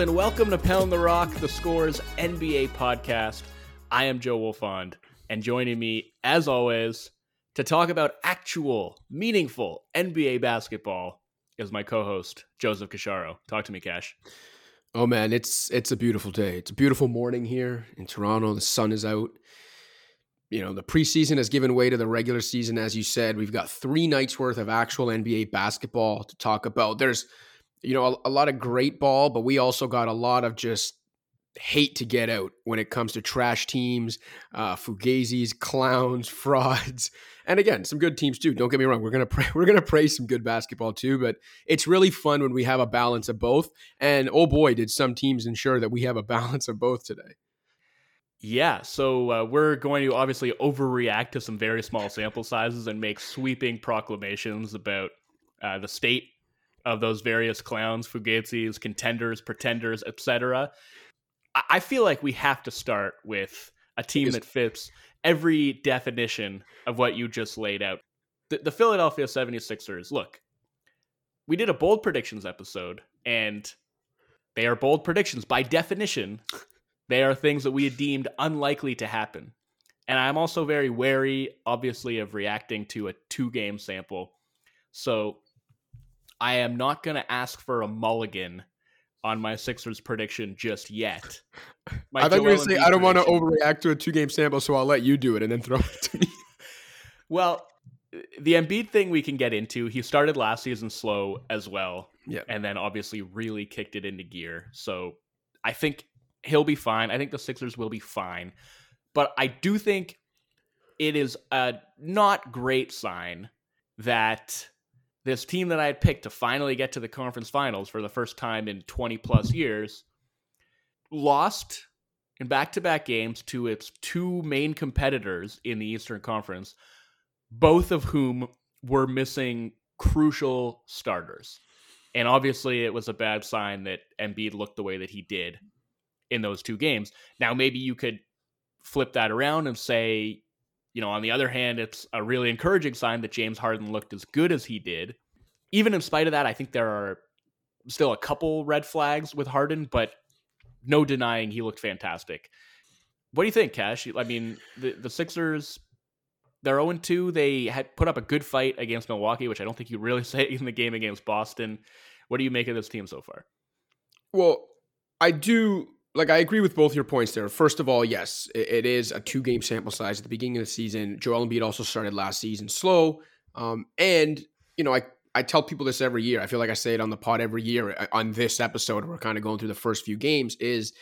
and welcome to Pound the Rock, the Score's NBA podcast. I am Joe Wolfond, and joining me, as always, to talk about actual, meaningful NBA basketball is my co-host, Joseph Cacharo. Talk to me, Cash. Oh, man, it's a beautiful day. It's a beautiful morning here in Toronto. The sun is out. You know, the preseason has given way to the regular season, as you said. We've got 3 nights worth of actual NBA basketball to talk about. There's, you know, a lot of great ball, but we also got a lot of just hate to get out when it comes to trash teams, fugazis, clowns, frauds, and again, some good teams too. Don't get me wrong. We're gonna praise some good basketball too, but it's really fun when we have a balance of both. And oh boy, did some teams ensure that we have a balance of both today. Yeah, so we're going to obviously overreact to some very small sample sizes and make sweeping proclamations about the state of those various clowns, fugazis, contenders, pretenders, etc. I feel like we have to start with a team that fits every definition of what you just laid out. The Philadelphia 76ers, look, we did a bold predictions episode, and they are bold predictions by definition. They are things that we had deemed unlikely to happen. And I'm also very wary, obviously, of reacting to a 2-game sample. So I am not going to ask for a mulligan on my Sixers prediction just yet. I thought you were going to say, I don't want to overreact to a 2-game sample, so I'll let you do it and then throw it to me. Well, the Embiid thing we can get into. He started last season slow as well. Yeah. And then obviously really kicked it into gear. So I think he'll be fine. I think the Sixers will be fine. But I do think it is a not great sign that this team that I had picked to finally get to the conference finals for the first time in 20 plus years lost in back-to-back games to its 2 main competitors in the Eastern Conference, both of whom were missing crucial starters. And obviously it was a bad sign that Embiid looked the way that he did in those 2 games. Now, maybe you could flip that around and say, you know, on the other hand, it's a really encouraging sign that James Harden looked as good as he did. Even in spite of that, I think there are still a couple red flags with Harden, but no denying he looked fantastic. What do you think, Cash? I mean, the Sixers, they're 0-2. They had put up a good fight against Milwaukee, which I don't think you really say in the game against Boston. What do you make of this team so far? Well, I do. Like, I agree with both your points there. First of all, yes, it is a 2-game sample size at the beginning of the season. Joel Embiid also started last season slow. And, you know, I tell people this every year. I feel like I say it on the pod every year on this episode. We're kind of going through the first few games is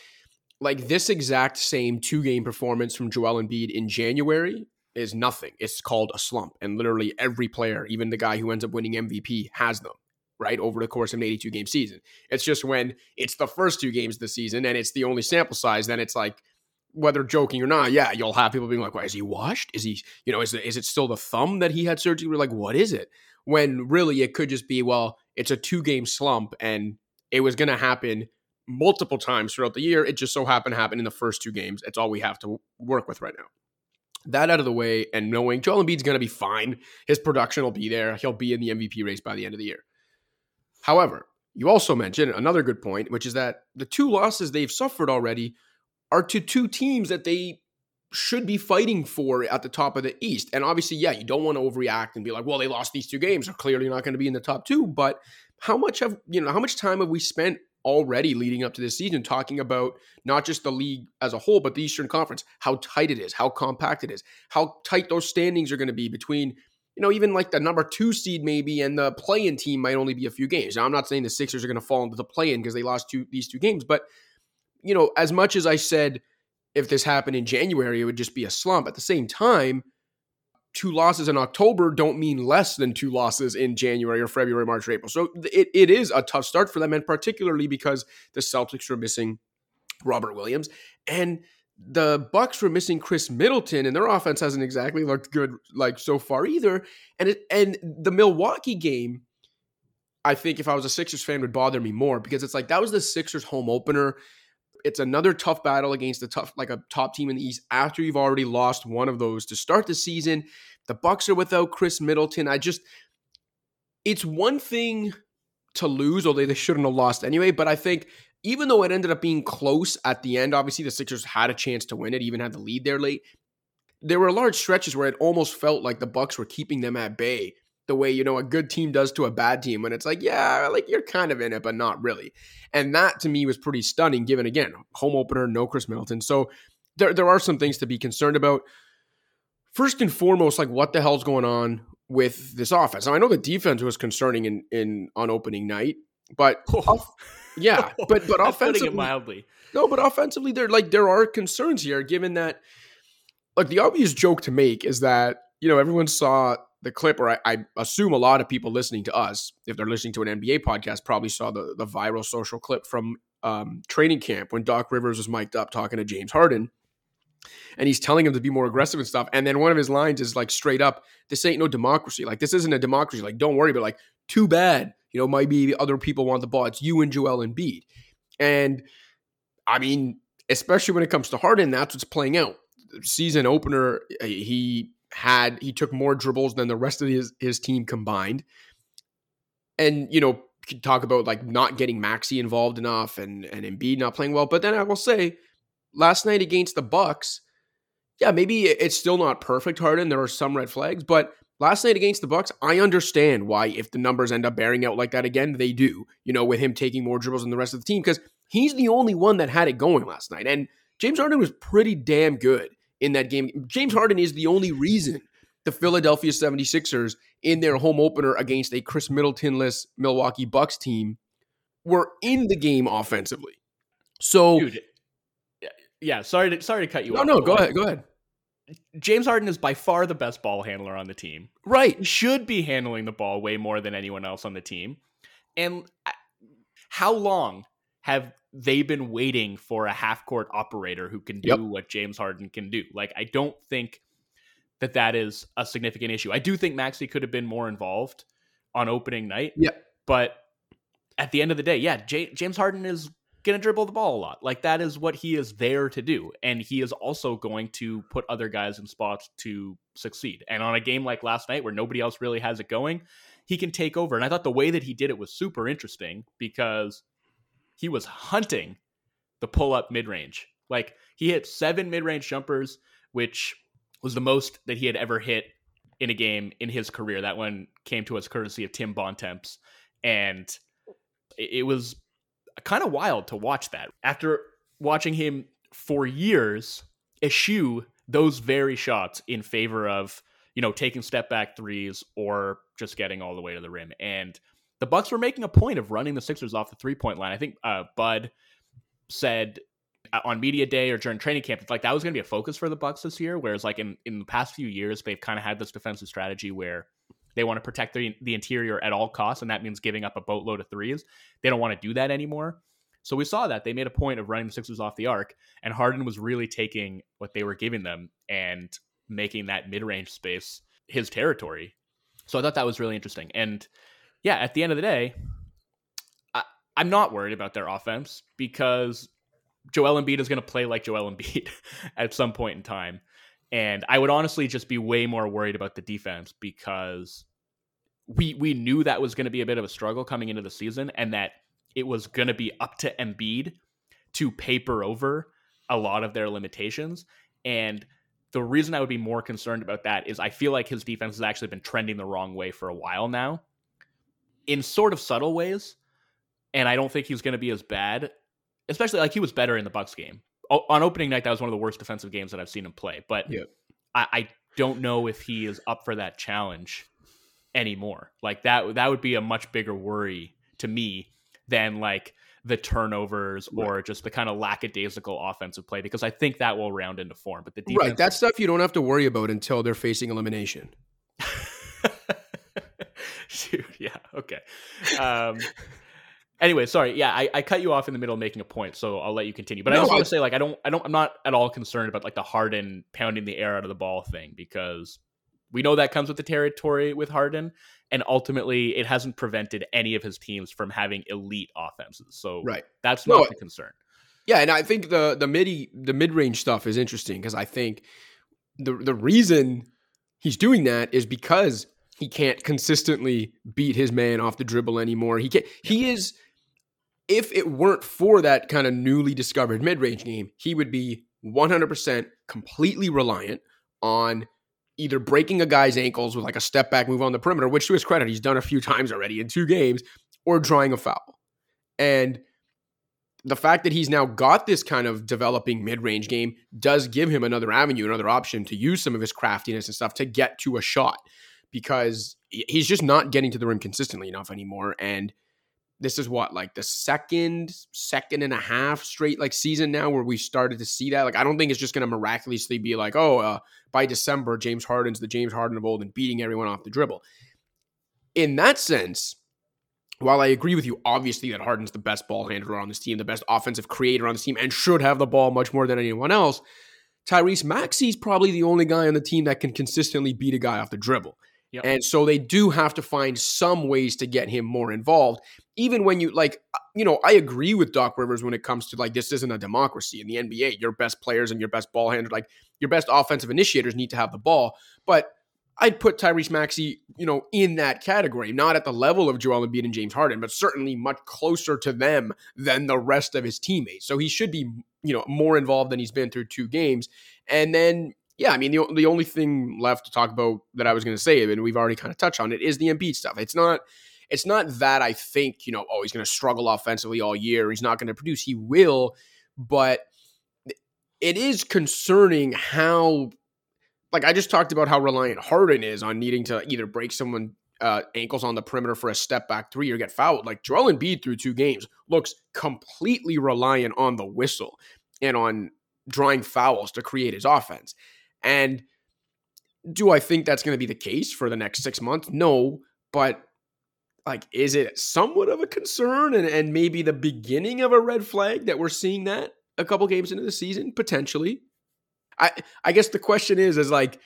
like this exact same 2-game performance from Joel Embiid in January is nothing. It's called a slump. And literally every player, even the guy who ends up winning MVP, has them. Right, over the course of an 82-game season. It's just when it's the first 2 games of the season and it's the only sample size, then it's like, whether joking or not, yeah, you'll have people being like, well, is he washed? Is he, you know, is it still the thumb that he had surgery? We're like, what is it? When really it could just be, well, it's a 2-game slump and it was going to happen multiple times throughout the year. It just so happened in the first 2 games. It's all we have to work with right now. That out of the way and knowing Joel Embiid's going to be fine. His production will be there. He'll be in the MVP race by the end of the year. However, you also mentioned another good point, which is that the 2 losses they've suffered already are to 2 teams that they should be fighting for at the top of the East. And obviously, yeah, you don't want to overreact and be like, well, they lost these 2 games. They're clearly not going to be in the top 2. But how much time have we spent already leading up to this season talking about not just the league as a whole, but the Eastern Conference, how tight it is, how compact it is, how tight those standings are going to be between, you know, even like the number 2 seed maybe and the play-in team might only be a few games. Now, I'm not saying the Sixers are going to fall into the play-in because they lost these 2 games. But, you know, as much as I said, if this happened in January, it would just be a slump. At the same time, 2 losses in October don't mean less than 2 losses in January or February, March, or April. So it is a tough start for them, and particularly because the Celtics were missing Robert Williams. And the Bucks were missing Chris Middleton, and their offense hasn't exactly looked good like so far either. And the Milwaukee game, I think if I was a Sixers fan, would bother me more because it's like that was the Sixers home opener. It's another tough battle against a top team in the East after you've already lost one of those to start the season. The Bucks are without Chris Middleton. It's one thing to lose, although they shouldn't have lost anyway. But I think even though it ended up being close at the end, obviously the Sixers had a chance to win it, even had the lead there late. There were large stretches where it almost felt like the Bucks were keeping them at bay, the way, you know, a good team does to a bad team when it's like, yeah, like you're kind of in it, but not really. And that to me was pretty stunning given, again, home opener, no Chris Middleton. So there are some things to be concerned about. First and foremost, like what the hell's going on with this offense? Now, I know the defense was concerning on opening night, but yeah, but offensively, putting it mildly. No, but offensively, there are concerns here given that, like, the obvious joke to make is that, you know, everyone saw the clip, or I assume a lot of people listening to us, if they're listening to an NBA podcast, probably saw the viral social clip from training camp when Doc Rivers was mic'd up talking to James Harden, and he's telling him to be more aggressive and stuff. And then one of his lines is like straight up, "This ain't no democracy. Like, this isn't a democracy. Like, don't worry, but like, too bad. You know, maybe other people want the ball. It's you and Joel Embiid." And I mean, especially when it comes to Harden, that's what's playing out. Season opener, he took more dribbles than the rest of his team combined. And, you know, talk about like not getting Maxey involved enough and Embiid not playing well. But then I will say, last night against the Bucks, yeah, maybe it's still not perfect, Harden. There are some red flags, but last night against the Bucks, I understand why, if the numbers end up bearing out like that again, they do, you know, with him taking more dribbles than the rest of the team, because he's the only one that had it going last night. And James Harden was pretty damn good in that game. James Harden is the only reason the Philadelphia 76ers in their home opener against a Chris Middleton-less Milwaukee Bucks team were in the game offensively. So, dude, yeah, sorry to cut you off. No, go ahead. James Harden is by far the best ball handler on the team. Right. Should be handling the ball way more than anyone else on the team. And how long have they been waiting for a half-court operator who can do what James Harden can do? Like, I don't think that is a significant issue. I do think Maxey could have been more involved on opening night. Yeah. But at the end of the day, yeah, James Harden is going to dribble the ball a lot. Like, that is what he is there to do. And he is also going to put other guys in spots to succeed. And on a game like last night where nobody else really has it going, he can take over. And I thought the way that he did it was super interesting because he was hunting the pull-up mid-range. Like, he hit 7 mid-range jumpers, which was the most that he had ever hit in a game in his career. That one came to us courtesy of Tim Bontemps. And it was kind of wild to watch that. After watching him for years eschew those very shots in favor of, you know, taking step back threes or just getting all the way to the rim. And the Bucks were making a point of running the Sixers off the 3-point line. I think Bud said on media day or during training camp, it's like that was going to be a focus for the Bucks this year. Whereas like in the past few years, they've kind of had this defensive strategy where they want to protect the interior at all costs, and that means giving up a boatload of threes. They don't want to do that anymore. So we saw that. They made a point of running the Sixers off the arc, and Harden was really taking what they were giving them and making that mid-range space his territory. So I thought that was really interesting. And yeah, at the end of the day, I'm not worried about their offense because Joel Embiid is going to play like Joel Embiid at some point in time. And I would honestly just be way more worried about the defense because we knew that was going to be a bit of a struggle coming into the season, and that it was going to be up to Embiid to paper over a lot of their limitations. And the reason I would be more concerned about that is I feel like his defense has actually been trending the wrong way for a while now in sort of subtle ways. And I don't think he's going to be as bad, especially like he was better in the Bucks game. On opening night, that was one of the worst defensive games that I've seen him play. But yeah, I don't know if he is up for that challenge anymore. Like that would be a much bigger worry to me than like the turnovers or just the kind of lackadaisical offensive play, because I think that will round into form. But the defense, right, that stuff you don't have to worry about until they're facing elimination. Dude, yeah, okay. Anyway, sorry. Yeah, I cut you off in the middle of making a point, so I'll let you continue. But no, I also want to say, like, I'm not at all concerned about like the Harden pounding the air out of the ball thing, because we know that comes with the territory with Harden, and ultimately it hasn't prevented any of his teams from having elite offenses. So that's not a concern. Yeah, and I think the mid-range stuff is interesting, because I think the reason he's doing that is because He can't consistently beat his man off the dribble anymore. He can't. He is, if it weren't for that kind of newly discovered mid-range game, he would be 100% completely reliant on either breaking a guy's ankles with like a step back move on the perimeter, which to his credit, he's done a few times already in two games, or drawing a foul. And the fact that he's now got this kind of developing mid-range game does give him another avenue, another option to use some of his craftiness and stuff to get to a shot, because he's just not getting to the rim consistently enough anymore. And this is what, like the second and a half straight like season now where we started to see that. Like, I don't think it's just going to miraculously be like, by December, James Harden's the James Harden of old and beating everyone off the dribble. In that sense, while I agree with you, obviously, that Harden's the best ball handler on this team, the best offensive creator on this team, and should have the ball much more than anyone else, Tyrese Maxey's probably the only guy on the team that can consistently beat a guy off the dribble. Yep. And so they do have to find some ways to get him more involved. Even when you, like, you know, I agree with Doc Rivers when it comes to, like, this isn't a democracy. In the NBA, your best players and your best ball handler, like, your best offensive initiators need to have the ball. But I'd put Tyrese Maxey, you know, in that category, not at the level of Joel Embiid and James Harden, but certainly much closer to them than the rest of his teammates. So he should be, you know, more involved than he's been through two games. And then, yeah, I mean, the only thing left to talk about that I was going to say, and we've already kind of touched on it, is the Embiid stuff. It's not that I think, you know, oh, he's going to struggle offensively all year. He's not going to produce. He will, but it is concerning how, like I just talked about how reliant Harden is on needing to either break someone's ankles on the perimeter for a step back three or get fouled. Like Joel Embiid through two games looks completely reliant on the whistle and on drawing fouls to create his offense. And do I think that's going to be the case for the next 6 months? No, but like, is it somewhat of a concern and maybe the beginning of a red flag that we're seeing that a couple games into the season, potentially? I guess the question is like,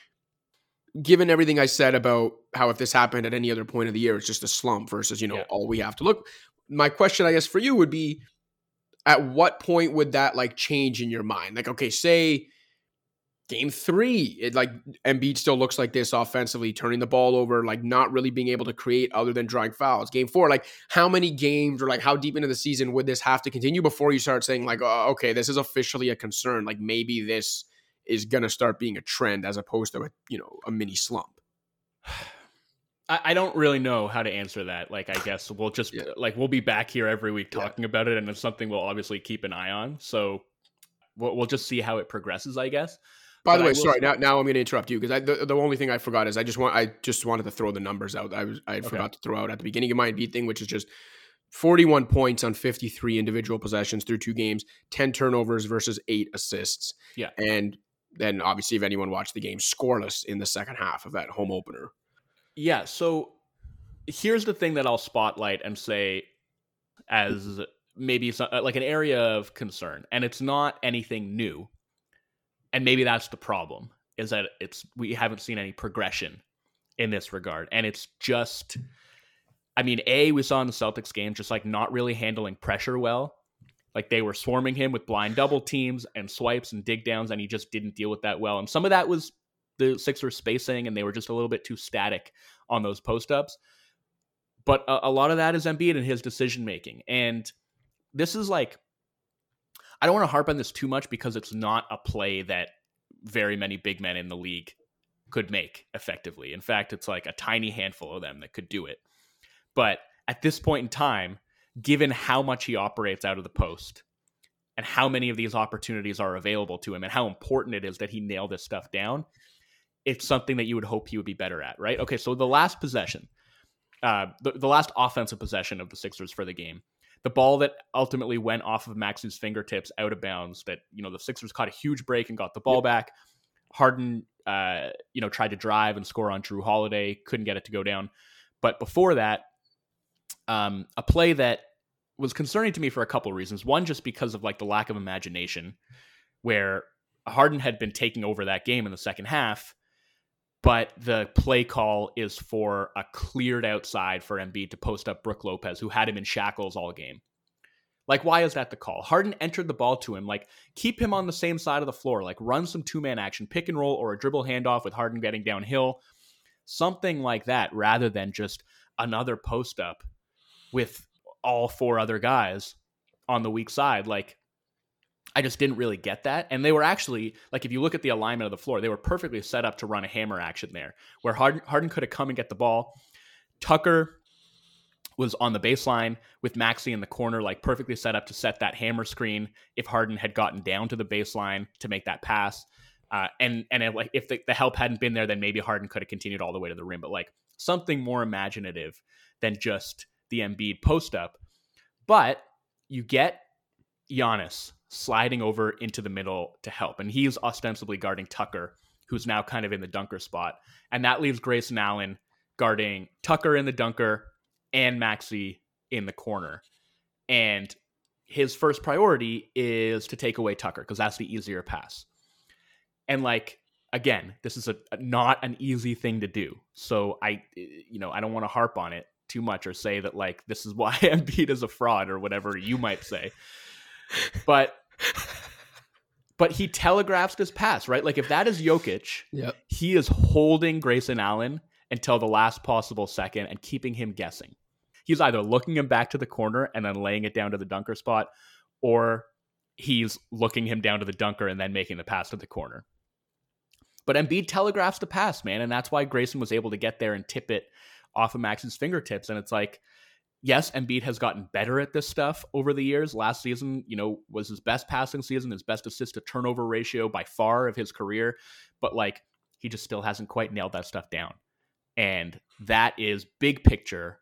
given everything I said about how if this happened at any other point of the year, it's just a slump versus, you know, all we have to look. My question, I guess, for you would be, at what point would that like change in your mind? Like, okay, say game 3, it like Embiid still looks like this offensively, turning the ball over, like not really being able to create other than drawing fouls. Game 4, like how many games or like how deep into the season would this have to continue before you start saying like, oh, okay, this is officially a concern. Like maybe this is going to start being a trend as opposed to, a mini slump. I don't really know how to answer that. Like, I guess we'll just we'll be back here every week talking about it. And it's something we'll obviously keep an eye on. So we'll just see how it progresses, I guess. By the way, sorry, now I'm going to interrupt you because the only thing I forgot is I just wanted to throw the numbers out. I forgot to throw out at the beginning of my Embiid thing, which is just 41 points on 53 individual possessions through two games, 10 turnovers versus 8 assists. Yeah. And then obviously if anyone watched the game, scoreless in the second half of that home opener. Yeah, so here's the thing that I'll spotlight and say as maybe like an area of concern, and it's not anything new. And maybe that's the problem, is that we haven't seen any progression in this regard. And it's just, I mean, we saw in the Celtics game, just like not really handling pressure well. Like they were swarming him with blind double teams and swipes and dig downs, and he just didn't deal with that well. And some of that was the Sixers spacing, and they were just a little bit too static on those post-ups. But a lot of that is Embiid and his decision-making. And this is like, I don't want to harp on this too much because it's not a play that very many big men in the league could make effectively. In fact, it's like a tiny handful of them that could do it. But at this point in time, given how much he operates out of the post and how many of these opportunities are available to him and how important it is that he nail this stuff down, it's something that you would hope he would be better at, right? Okay, so the last possession, the last offensive possession of the Sixers for the game, the ball that ultimately went off of Maxey's fingertips out of bounds that, you know, the Sixers caught a huge break and got the ball back. Harden, tried to drive and score on Drew Holiday, couldn't get it to go down. But before that, a play that was concerning to me for a couple of reasons. One, just because of like the lack of imagination, where Harden had been taking over that game in the second half, but the play call is for a cleared outside for Embiid to post up Brook Lopez, who had him in shackles all game. Like, why is that the call? Harden entered the ball to him, like keep him on the same side of the floor, like run some two-man action, pick and roll, or a dribble handoff with Harden getting downhill. something like that, rather than just another post up with all four other guys on the weak side. Like, I just didn't really get that. And they were actually, like, if you look at the alignment of the floor, they were perfectly set up to run a hammer action there, where Harden could have come and get the ball. Tucker was on the baseline with Maxey in the corner, like perfectly set up to set that hammer screen if Harden had gotten down to the baseline to make that pass. And if the help hadn't been there, then maybe Harden could have continued all the way to the rim. But like something more imaginative than just the Embiid post up. But you get Giannis sliding over into the middle to help. And he's ostensibly guarding Tucker, who's now kind of in the dunker spot. And that leaves Grayson Allen guarding Tucker in the dunker and Maxey in the corner. And his first priority is to take away Tucker, because that's the easier pass. And like, again, this is not an easy thing to do. So I don't want to harp on it too much or say that like, this is why Embiid is a fraud or whatever you might say. But he telegraphs this pass, right? Like if that is Jokic, yep, he is holding Grayson Allen until the last possible second and keeping him guessing. He's either looking him back to the corner and then laying it down to the dunker spot, or he's looking him down to the dunker and then making the pass to the corner. But Embiid telegraphs the pass, man. And that's why Grayson was able to get there and tip it off of Max's fingertips. And it's like, yes, Embiid has gotten better at this stuff over the years. Last season, was his best passing season, his best assist to turnover ratio by far of his career. But like, he just still hasn't quite nailed that stuff down. And that is big picture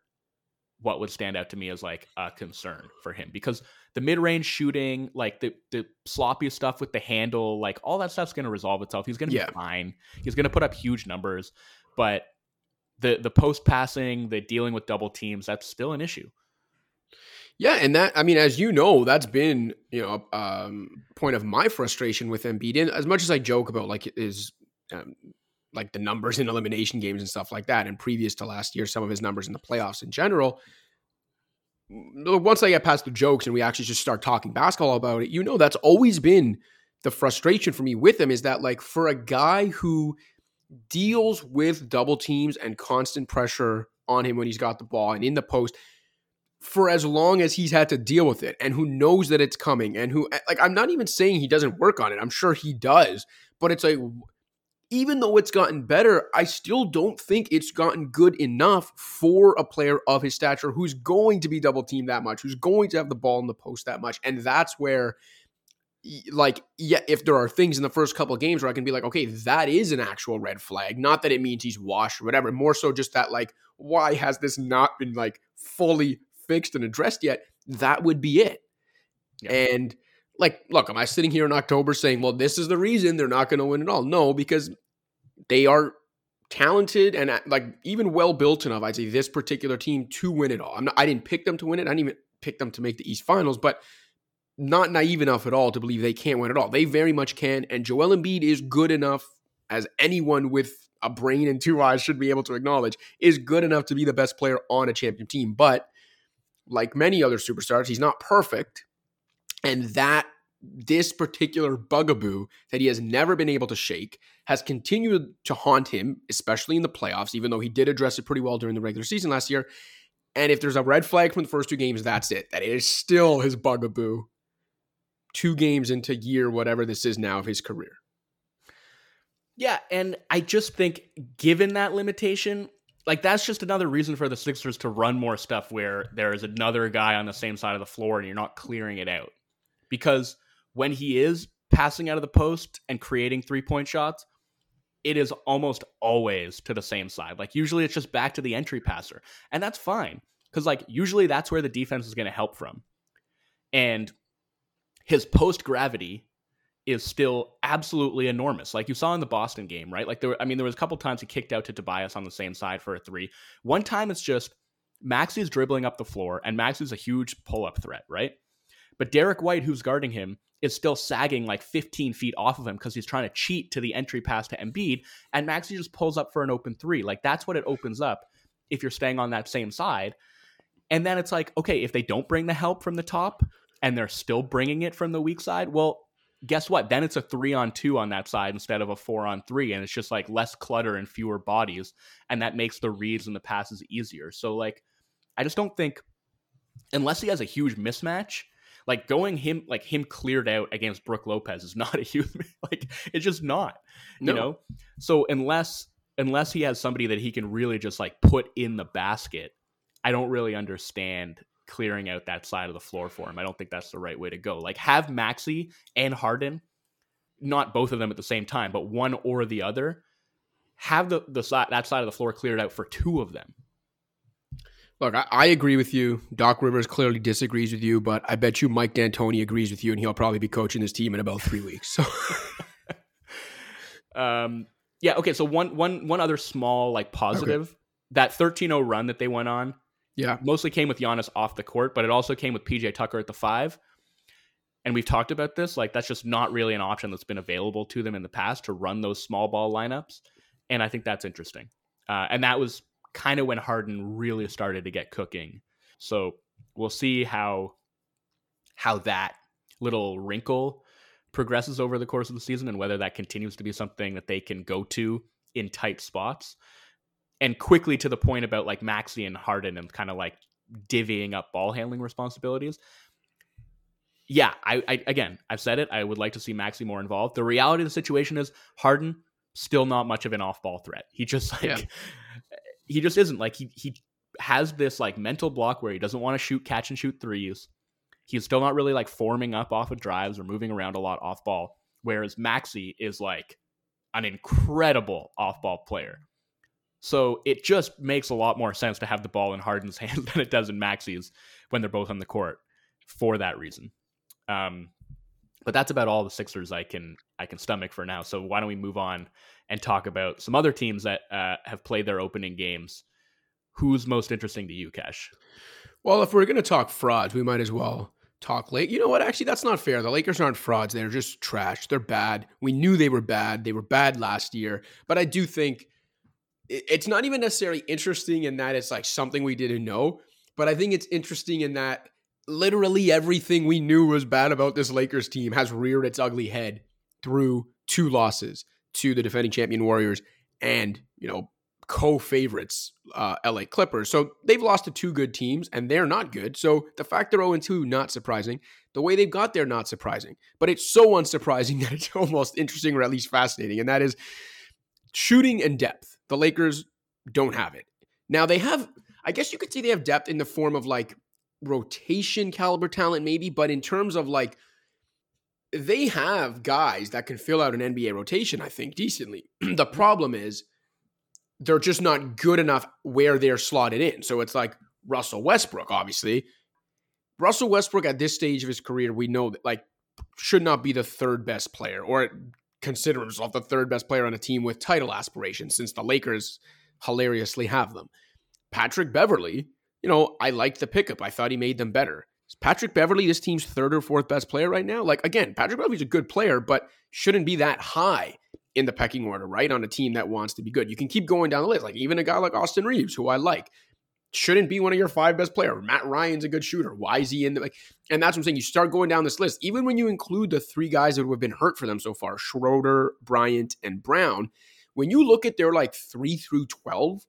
what would stand out to me as like a concern for him, because the mid-range shooting, like the sloppy stuff with the handle, like all that stuff's going to resolve itself. He's going to be fine. He's going to put up huge numbers, but the post passing, the dealing with double teams, that's still an issue. Yeah. And that, I mean, as you know, that's been, point of my frustration with Embiid. And as much as I joke about like is, like the numbers in elimination games and stuff like that, and previous to last year, some of his numbers in the playoffs in general. Once I get past the jokes and we actually just start talking basketball about it, that's always been the frustration for me with him, is that like for a guy who deals with double teams and constant pressure on him when he's got the ball and in the post for as long as he's had to deal with it, and who knows that it's coming, and who, like, I'm not even saying he doesn't work on it. I'm sure he does, but it's like, even though it's gotten better, I still don't think it's gotten good enough for a player of his stature who's going to be double teamed that much, who's going to have the ball in the post that much. And that's where, like, yeah, if there are things in the first couple of games where I can be like, okay, that is an actual red flag. Not that it means he's washed or whatever. More so just that, like, why has this not been like fully fixed and addressed yet? That would be it. Yeah. And like, look, am I sitting here in October saying, well, this is the reason they're not going to win at all? No, because they are talented and like even well-built enough, I'd say, this particular team to win it all. I didn't pick them to win it. I didn't even pick them to make the East Finals, but not naive enough at all to believe they can't win it all. They very much can, and Joel Embiid is good enough, as anyone with a brain and two eyes should be able to acknowledge, is good enough to be the best player on a champion team. But like many other superstars, he's not perfect, and that this particular bugaboo that he has never been able to shake has continued to haunt him, especially in the playoffs, even though he did address it pretty well during the regular season last year. And if there's a red flag from the first two games, that's it. That is still his bugaboo 2 games into year, whatever this is now, of his career. Yeah. And I just think, given that limitation, like that's just another reason for the Sixers to run more stuff where there is another guy on the same side of the floor and you're not clearing it out. Because when he is passing out of the post and creating three-point shots, it is almost always to the same side. Like usually it's just back to the entry passer, and that's fine, because like usually that's where the defense is going to help from. And his post gravity is still absolutely enormous. Like you saw in the Boston game, right? Like there was a couple times he kicked out to Tobias on the same side for a three. One time it's just Maxey's dribbling up the floor, and Maxey's a huge pull-up threat, right? But Derek White, who's guarding him, is still sagging like 15 feet off of him because he's trying to cheat to the entry pass to Embiid, and Maxey just pulls up for an open three. Like that's what it opens up if you're staying on that same side. And then it's like, okay, if they don't bring the help from the top and they're still bringing it from the weak side, well, guess what? Then it's a 3-on-2 on that side instead of a 4-on-3. And it's just like less clutter and fewer bodies. And that makes the reads and the passes easier. So like, I just don't think, unless he has a huge mismatch, like going him, like him cleared out against Brook Lopez is not a huge, like it's just not, you know? So unless he has somebody that he can really just like put in the basket, I don't really understand clearing out that side of the floor for him. I don't think that's the right way to go. Like have Maxey and Harden, not both of them at the same time, but one or the other, have the side, that side of the floor cleared out for two of them. Look, I agree with you. Doc Rivers clearly disagrees with you, but I bet you Mike D'Antoni agrees with you, and he'll probably be coaching this team in about 3 weeks. So, yeah, okay. So one other small like positive, that 13-0 run that they went on, mostly came with Giannis off the court, but it also came with PJ Tucker at the 5. And we've talked about this. Like that's just not really an option that's been available to them in the past to run those small ball lineups, and I think that's interesting. And that was kind of when Harden really started to get cooking. So we'll see how that little wrinkle progresses over the course of the season and whether that continues to be something that they can go to in tight spots. And quickly to the point about like Maxey and Harden and kind of like divvying up ball handling responsibilities. Yeah, I again, I've said it. I would like to see Maxey more involved. The reality of the situation is Harden, still not much of an off-ball threat. He just like... Yeah. He just isn't like he has this like mental block where he doesn't want to shoot catch and shoot threes. He's still not really like forming up off of drives or moving around a lot off ball. Whereas Maxey is like an incredible off ball player. So it just makes a lot more sense to have the ball in Harden's hands than it does in Maxey's when they're both on the court for that reason. But that's about all the Sixers I can stomach for now. So why don't we move on and talk about some other teams that have played their opening games. Who's most interesting to you, Cash? Well, if we're going to talk frauds, we might as well talk late. You know what? Actually, that's not fair. The Lakers aren't frauds. They're just trash. They're bad. We knew they were bad. They were bad last year. But I do think it's not even necessarily interesting in that it's like something we didn't know. But I think it's interesting in that literally everything we knew was bad about this Lakers team has reared its ugly head through two losses to the defending champion Warriors and, you know, co-favorites LA Clippers. So they've lost to two good teams and they're not good. So the fact they're 0-2, not surprising. The way they've got there, not surprising. But it's so unsurprising that it's almost interesting or at least fascinating. And that is shooting and depth. The Lakers don't have it. Now they have, I guess you could say they have depth in the form of like rotation caliber talent maybe, but in terms of like, they have guys that can fill out an NBA rotation, I think, decently. The problem is they're just not good enough where they're slotted in. So it's like Russell Westbrook, obviously. Russell Westbrook at this stage of his career, we know that like should not be the third best player or consider himself the third best player on a team with title aspirations since the Lakers hilariously have them. Patrick Beverley, you know, I liked the pickup. I thought he made them better. Is Patrick Beverley this team's third or fourth best player right now? Like, again, Patrick Beverley's a good player, but shouldn't be that high in the pecking order, right? On a team that wants to be good. You can keep going down the list. Like, even a guy like Austin Reeves, who I like, shouldn't be one of your five best players. Matt Ryan's a good shooter. Why is he in the... like? And that's what I'm saying. You start going down this list. Even when you include the three guys that have been hurt for them so far, Schroeder, Bryant, and Brown, when you look at their, like, 3 through 12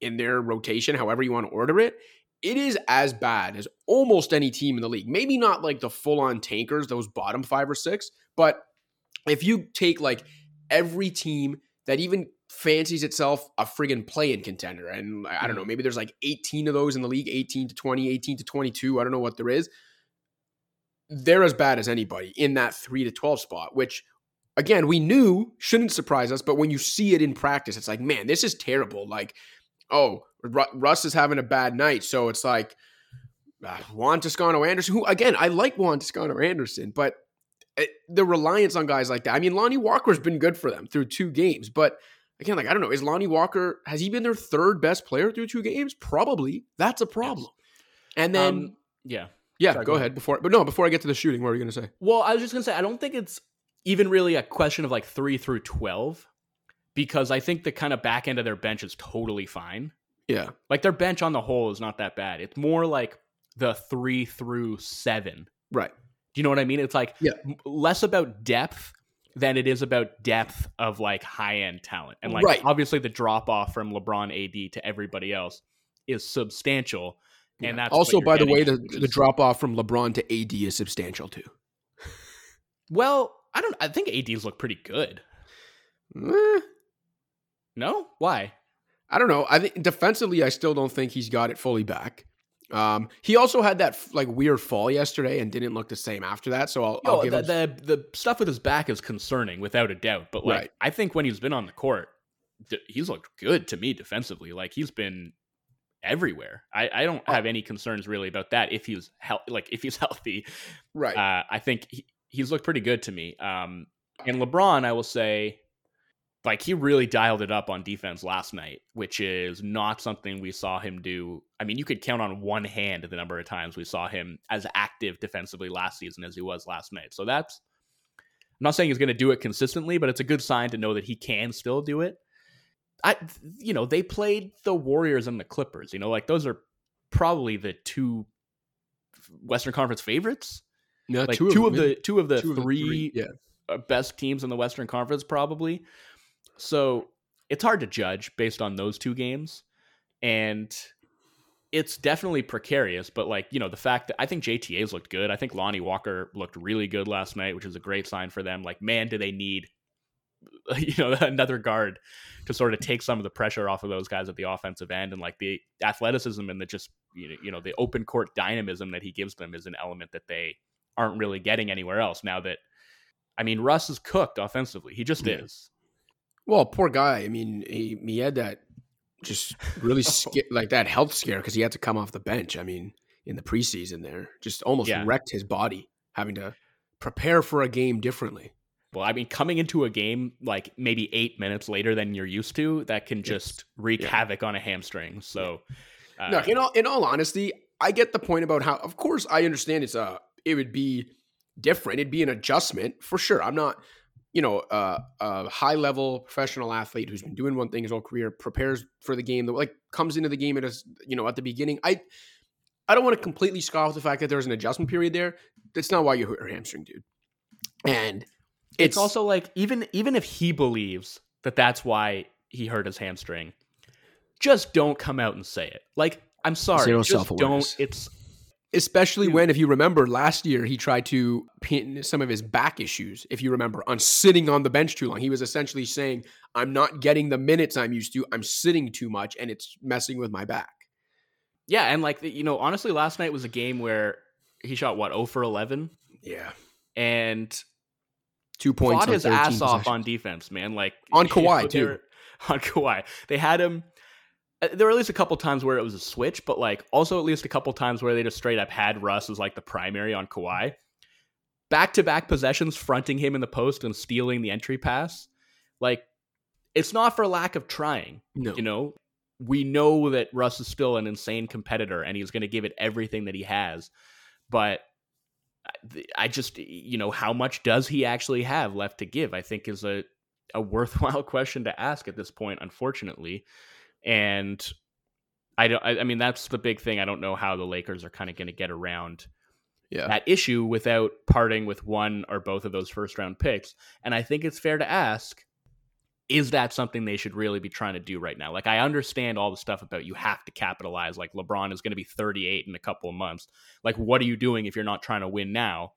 in their rotation, however you want to order it, it is as bad as almost any team in the league. Maybe not like the full-on tankers, those bottom 5 or 6, but if you take like every team that even fancies itself a friggin' play-in contender, and I don't know, maybe there's like 18 of those in the league, 18 to 20, 18 to 22, I don't know what there is. They're as bad as anybody in that 3 to 12 spot, which again, we knew shouldn't surprise us, but when you see it in practice, it's like, man, this is terrible. Like, oh, Russ is having a bad night, so it's like Juan Toscano-Anderson, who, again, I like Juan Toscano-Anderson, but the reliance on guys like that. I mean, Lonnie Walker's been good for them through 2 games, but again, like, I don't know, is Lonnie Walker, has he been their third best player through 2 games? Probably. That's a problem. Yes. And then, sorry, go ahead. Before I get to the shooting, what were you going to say? Well, I was just going to say, I don't think it's even really a question of like 3 through 12, because I think the kind of back end of their bench is totally fine. Yeah. Like their bench on the whole is not that bad. It's more like the 3 through 7. Right. Do you know what I mean? It's like less about depth than it is about depth of like high-end talent. And like obviously the drop-off from LeBron AD to everybody else is substantial. Yeah. And that's also, by the way, the drop-off from LeBron to AD is substantial too. Well, I think AD's look pretty good. No? Why? I don't know. I think defensively, I still don't think he's got it fully back. He also had that like weird fall yesterday and didn't look the same after that. So I'll give him the stuff with his back is concerning without a doubt. But like, I think when he's been on the court, he's looked good to me defensively. Like he's been everywhere. I don't have any concerns really about that. If he's if he's healthy, right? I think he's looked pretty good to me. And LeBron, I will say, like he really dialed it up on defense last night, which is not something we saw him do. I mean, you could count on one hand the number of times we saw him as active defensively last season as he was last night. So that's, I'm not saying he's going to do it consistently, but it's a good sign to know that he can still do it. They played the Warriors and the Clippers, like those are probably the two Western Conference favorites. No, like two of the three best teams in the Western Conference, probably. So it's hard to judge based on those two games, and it's definitely precarious, but the fact that I think JTA's looked good. I think Lonnie Walker looked really good last night, which is a great sign for them. Like, man, do they need, another guard to sort of take some of the pressure off of those guys at the offensive end. And like the athleticism and the just, the open court dynamism that he gives them is an element that they aren't really getting anywhere else now that, Russ is cooked offensively. He just is. Well, poor guy. I mean, he had that just really that health scare because he had to come off the bench. In the preseason there, just almost wrecked his body having to prepare for a game differently. Well, coming into a game like maybe 8 minutes later than you're used to, that can just wreak havoc on a hamstring. So, no, in all honesty, I get the point about how. Of course, I understand it would be different. It'd be an adjustment for sure. I'm not. A high-level professional athlete who's been doing one thing his whole career, prepares for the game, that comes into the game at the beginning. I don't want to completely scoff the fact that there's an adjustment period there. That's not why you hurt your hamstring, dude. And it's also even if he believes that that's why he hurt his hamstring, just don't come out and say it. Like, I'm sorry, just don't. It's especially when, if you remember last year, he tried to pin some of his back issues, if you remember, on sitting on the bench too long. He was essentially saying, I'm not getting the minutes I'm used to. I'm sitting too much and it's messing with my back. Yeah. And honestly, last night was a game where he shot 0 for 11? Yeah. And 2 points. Fought his ass off on defense, man. Like on Kawhi too. On Kawhi. They had him. There were at least a couple times where it was a switch, but also at least a couple times where they just straight up had Russ as the primary on Kawhi. Back-to-back possessions fronting him in the post and stealing the entry pass. It's not for lack of trying. No. We know that Russ is still an insane competitor and he's going to give it everything that he has. But I just, how much does he actually have left to give? I think is a worthwhile question to ask at this point, unfortunately. And that's the big thing. I don't know how the Lakers are kind of going to get around that issue without parting with one or both of those first round picks. And I think it's fair to ask, is that something they should really be trying to do right now? I understand all the stuff about you have to capitalize. LeBron is going to be 38 in a couple of months. What are you doing if you're not trying to win now?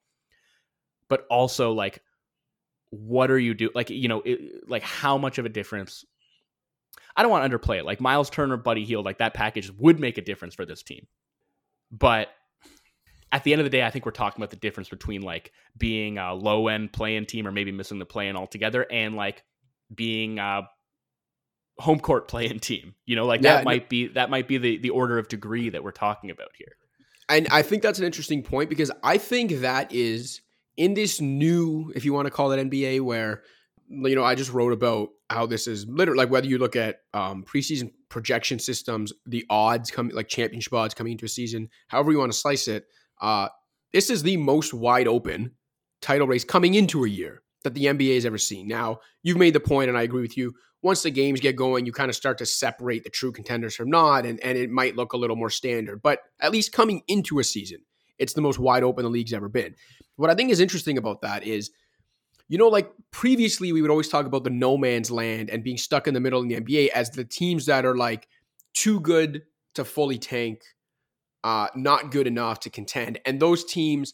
But also, what are you doing? How much of a difference? I don't want to underplay it. Miles Turner, Buddy Hield, that package would make a difference for this team. But at the end of the day, I think we're talking about the difference between being a low end play-in team or maybe missing the play-in altogether and being a home court play-in team. That might be the order of degree that we're talking about here. And I think that's an interesting point because I think that is in this new, if you want to call it NBA, where I just wrote about how this is literally whether you look at preseason projection systems, the odds coming, championship odds coming into a season, however you want to slice it. This is the most wide open title race coming into a year that the NBA has ever seen. Now, you've made the point, and I agree with you. Once the games get going, you kind of start to separate the true contenders from not, and it might look a little more standard. But at least coming into a season, it's the most wide open the league's ever been. What I think is interesting about that is, you know, like previously we would always talk about the no man's land and being stuck in the middle in the NBA as the teams that are like too good to fully tank, not good enough to contend. And those teams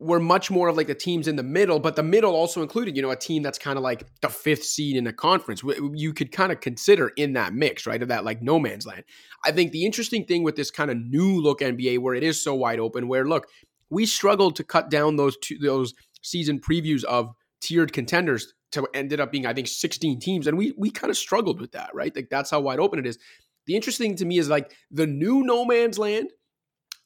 were much more of like the teams in the middle, but the middle also included, you know, a team that's kind of like the fifth seed in a conference. You could kind of consider in that mix, right, of that like no man's land. I think the interesting thing with this kind of new look NBA where it is so wide open, where look, we struggled to cut down those season previews of tiered contenders to ended up being, I think, 16 teams. And we kind of struggled with that, right? Like that's how wide open it is. The interesting to me is like the new no man's land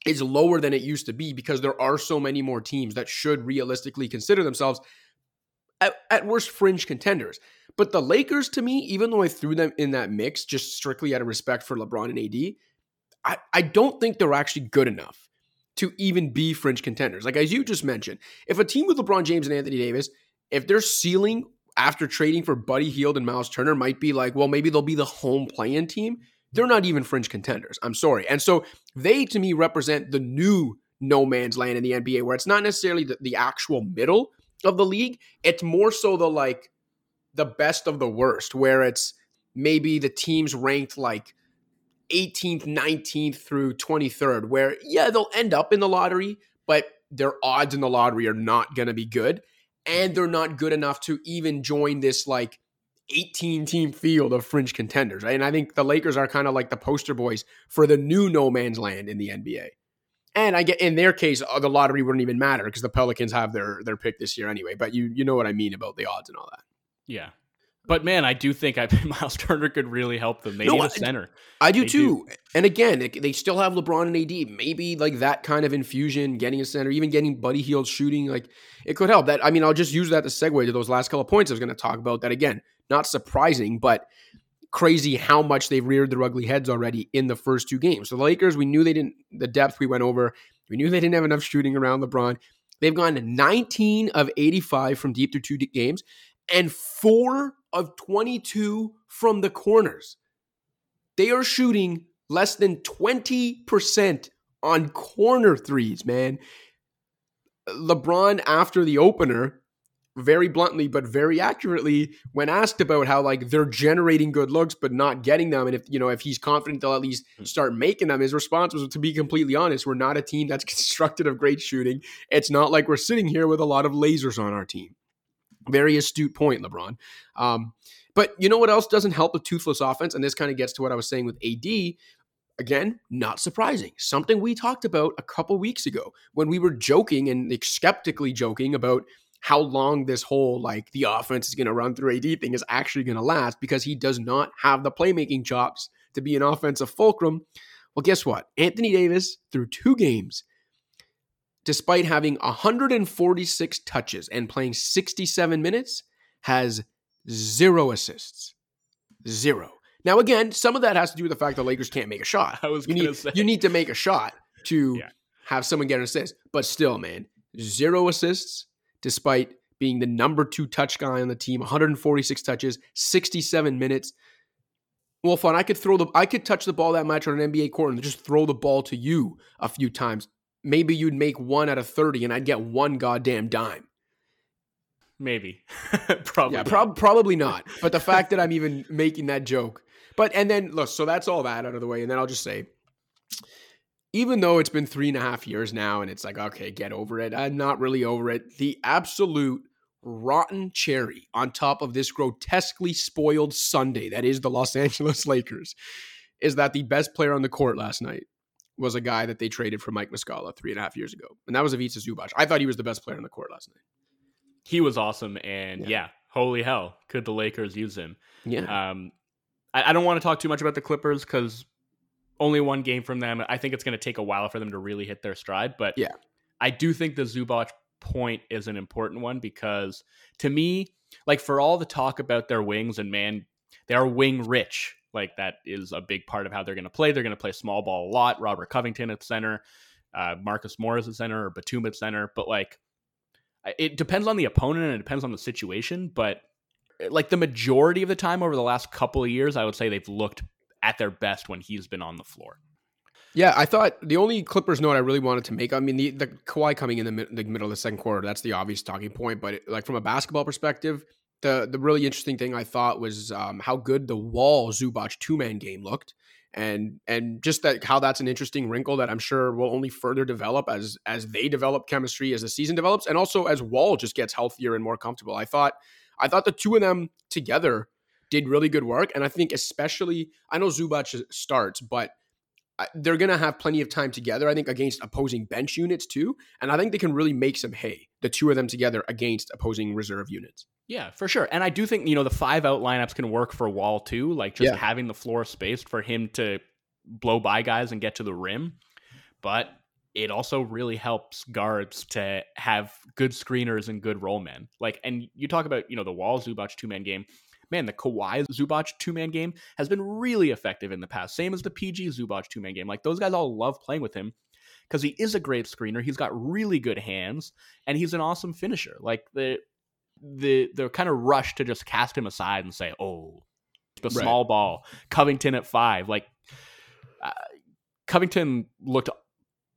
is lower than it used to be because there are so many more teams that should realistically consider themselves at worst fringe contenders. But the Lakers, to me, even though I threw them in that mix, just strictly out of respect for LeBron and AD, I don't think they're actually good enough to even be fringe contenders. Like as you just mentioned, if a team with LeBron James and Anthony Davis, if their ceiling after trading for Buddy Hield and Myles Turner might be like, well, maybe they'll be the home play-in team. They're not even fringe contenders. I'm sorry. And so they, to me, represent the new no man's land in the NBA, where it's not necessarily the actual middle of the league. It's more so the like the best of the worst, where it's maybe the teams ranked like 18th, 19th through 23rd, where, yeah, they'll end up in the lottery, but their odds in the lottery are not going to be good. And they're not good enough to even join this like 18-team field of fringe contenders, right? And I think the Lakers are kind of like the poster boys for the new no man's land in the NBA. And I get in their case, the lottery wouldn't even matter because the Pelicans have their pick this year anyway. But you know what I mean about the odds and all that. Yeah. But man, I do think Myles Turner could really help them. They need a center. I do too. And again, they still have LeBron and AD. Maybe like that kind of infusion, getting a center, even getting Buddy Hield shooting, like it could help. That, I mean, I'll just use that to segue to those last couple of points I was going to talk about. That again, not surprising, but crazy how much they've reared their ugly heads already in the first two games. So the Lakers, we knew they didn't. The depth we went over. We knew they didn't have enough shooting around LeBron. They've gone 19 of 85 from deep through two games, and 4 of 22 from the corners. They are shooting less than 20% on corner threes, man. LeBron, after the opener, very bluntly but very accurately, when asked about how like they're generating good looks but not getting them, and if you know if he's confident they'll at least start making them, his response was, to be completely honest, we're not a team that's constructed of great shooting. It's not like we're sitting here with a lot of lasers on our team. Very astute point, LeBron. But you know what else doesn't help a toothless offense? And this kind of gets to what I was saying with AD. Again, not surprising. Something we talked about a couple weeks ago when we were joking and like, skeptically joking about how long this whole, like, the offense is going to run through AD thing is actually going to last because he does not have the playmaking chops to be an offensive fulcrum. Well, guess what? Anthony Davis, through 2 games, despite having 146 touches and playing 67 minutes, has 0 assists. 0. Now, again, some of that has to do with the fact the Lakers can't make a shot. I was going to say. You need to make a shot to have someone get an assist. But still, man, 0 assists despite being the number 2 touch guy on the team, 146 touches, 67 minutes. Well, fun. I could touch the ball that much on an NBA court and just throw the ball to you a few times. Maybe you'd make 1 out of 30 and I'd get 1 goddamn dime. Maybe. Probably not. But the fact that I'm even making that joke. But, and then, look, so that's all that out of the way. And then I'll just say, even though it's been 3.5 years now and it's like, okay, get over it. I'm not really over it. The absolute rotten cherry on top of this grotesquely spoiled Sunday that is the Los Angeles Lakers is that the best player on the court last night was a guy that they traded for Mike Muscala 3.5 years ago. And that was Ivica Zubac. I thought he was the best player on the court last night. He was awesome. And yeah holy hell, could the Lakers use him? Yeah. I don't want to talk too much about the Clippers because only 1 game from them. I think it's going to take a while for them to really hit their stride. But yeah, I do think the Zubac point is an important one because to me, like for all the talk about their wings and man, they are wing rich. Like that is a big part of how they're going to play. They're going to play small ball a lot. Robert Covington at center, Marcus Morris at center, or Batum at center. But like, it depends on the opponent and it depends on the situation. But like the majority of the time over the last couple of years, I would say they've looked at their best when he's been on the floor. Yeah, I thought the only Clippers note I really wanted to make, I mean, the Kawhi coming in the middle of the second quarter, that's the obvious talking point. But it, like from a basketball perspective, the really interesting thing I thought was how good the Wall Zubac two-man game looked. And just that how that's an interesting wrinkle that I'm sure will only further develop as they develop chemistry as the season develops, and also as Wall just gets healthier and more comfortable. I thought the two of them together did really good work, and I think especially I know Zubac starts, but they're going to have plenty of time together, I think, against opposing bench units too. And I think they can really make some hay, the two of them together against opposing reserve units. Yeah, for sure. And I do think, you know, the five out lineups can work for Wall too, like just having the floor spaced for him to blow by guys and get to the rim. But it also really helps guards to have good screeners and good roll men. Like, and you talk about, you know, the Wall Zubac two-man game. Man, the Kawhi Zubac two-man game has been really effective in the past. Same as the PG Zubac two-man game. Like, those guys all love playing with him because he is a great screener. He's got really good hands, and he's an awesome finisher. Like, the kind of rush to just cast him aside and say, oh, the small ball, Covington at five. Like, Covington looked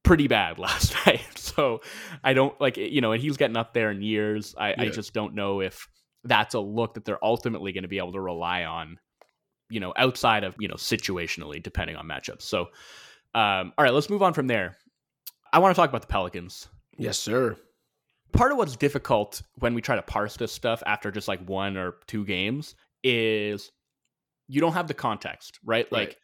pretty bad last night. So I don't, like, you know, and he's getting up there in years. I just don't know if that's a look that they're ultimately going to be able to rely on, you know, outside of, you know, situationally, depending on matchups. So, all right, let's move on from there. I want to talk about the Pelicans. Yes, sir. Part of what's difficult when we try to parse this stuff after just like one or two games is you don't have the context, right? Like,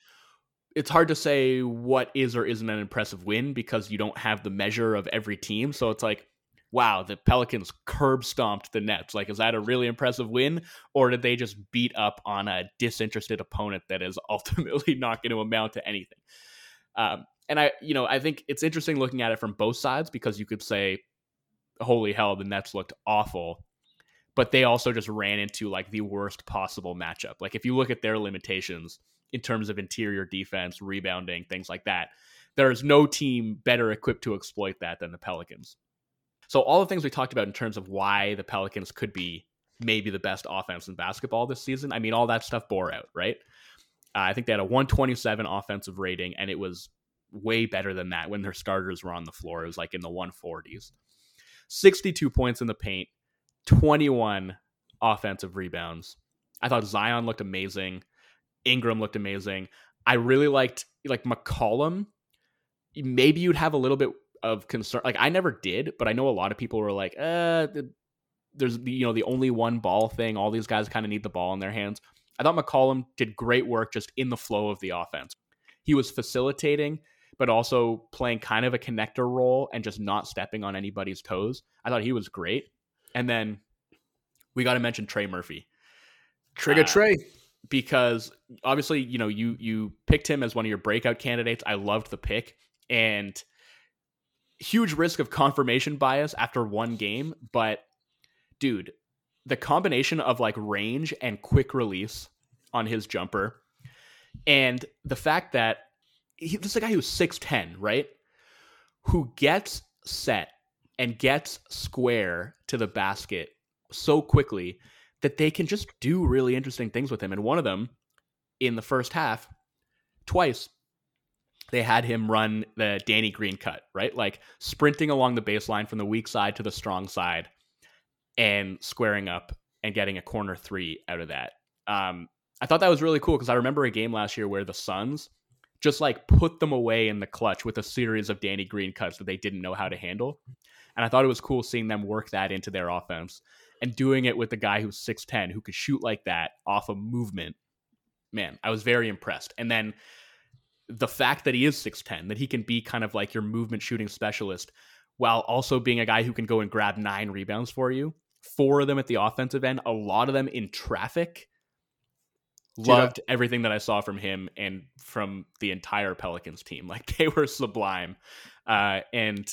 it's hard to say what is or isn't an impressive win because you don't have the measure of every team. So it's like, wow, the Pelicans curb stomped the Nets. Like, is that a really impressive win? Or did they just beat up on a disinterested opponent that is ultimately not going to amount to anything? And I think it's interesting looking at it from both sides because you could say, holy hell, the Nets looked awful. But they also just ran into like the worst possible matchup. Like, if you look at their limitations in terms of interior defense, rebounding, things like that, there is no team better equipped to exploit that than the Pelicans. So all the things we talked about in terms of why the Pelicans could be maybe the best offense in basketball this season, I mean, all that stuff bore out, right? I think they had a 127 offensive rating, and it was way better than that when their starters were on the floor. It was like in the 140s. 62 points in the paint, 21 offensive rebounds. I thought Zion looked amazing. Ingram looked amazing. I really liked, like, McCollum. Maybe you'd have a little bit of concern. Like, I never did, but I know a lot of people were like, there's, you know, the only one ball thing. All these guys kind of need the ball in their hands. I thought McCollum did great work just in the flow of the offense. He was facilitating, but also playing kind of a connector role and just not stepping on anybody's toes. I thought he was great. And then we got to mention Trey Murphy. Trigger Trey. Because obviously, you know, you picked him as one of your breakout candidates. I loved the pick. And huge risk of confirmation bias after one game, but dude, the combination of like range and quick release on his jumper, and the fact that this is a guy who's 6'10", right? Who gets set and gets square to the basket so quickly that they can just do really interesting things with him. And one of them in the first half, twice, they had him run the Danny Green cut, right? Like sprinting along the baseline from the weak side to the strong side and squaring up and getting a corner three out of that. I thought that was really cool because I remember a game last year where the Suns just like put them away in the clutch with a series of Danny Green cuts that they didn't know how to handle. And I thought it was cool seeing them work that into their offense and doing it with the guy who's 6'10", who could shoot like that off of movement. Man, I was very impressed. And then the fact that he is 6'10", that he can be kind of like your movement shooting specialist while also being a guy who can go and grab 9 rebounds for you, 4 of them at the offensive end, a lot of them in traffic. Loved everything that I saw from him and from the entire Pelicans team. Like, they were sublime. And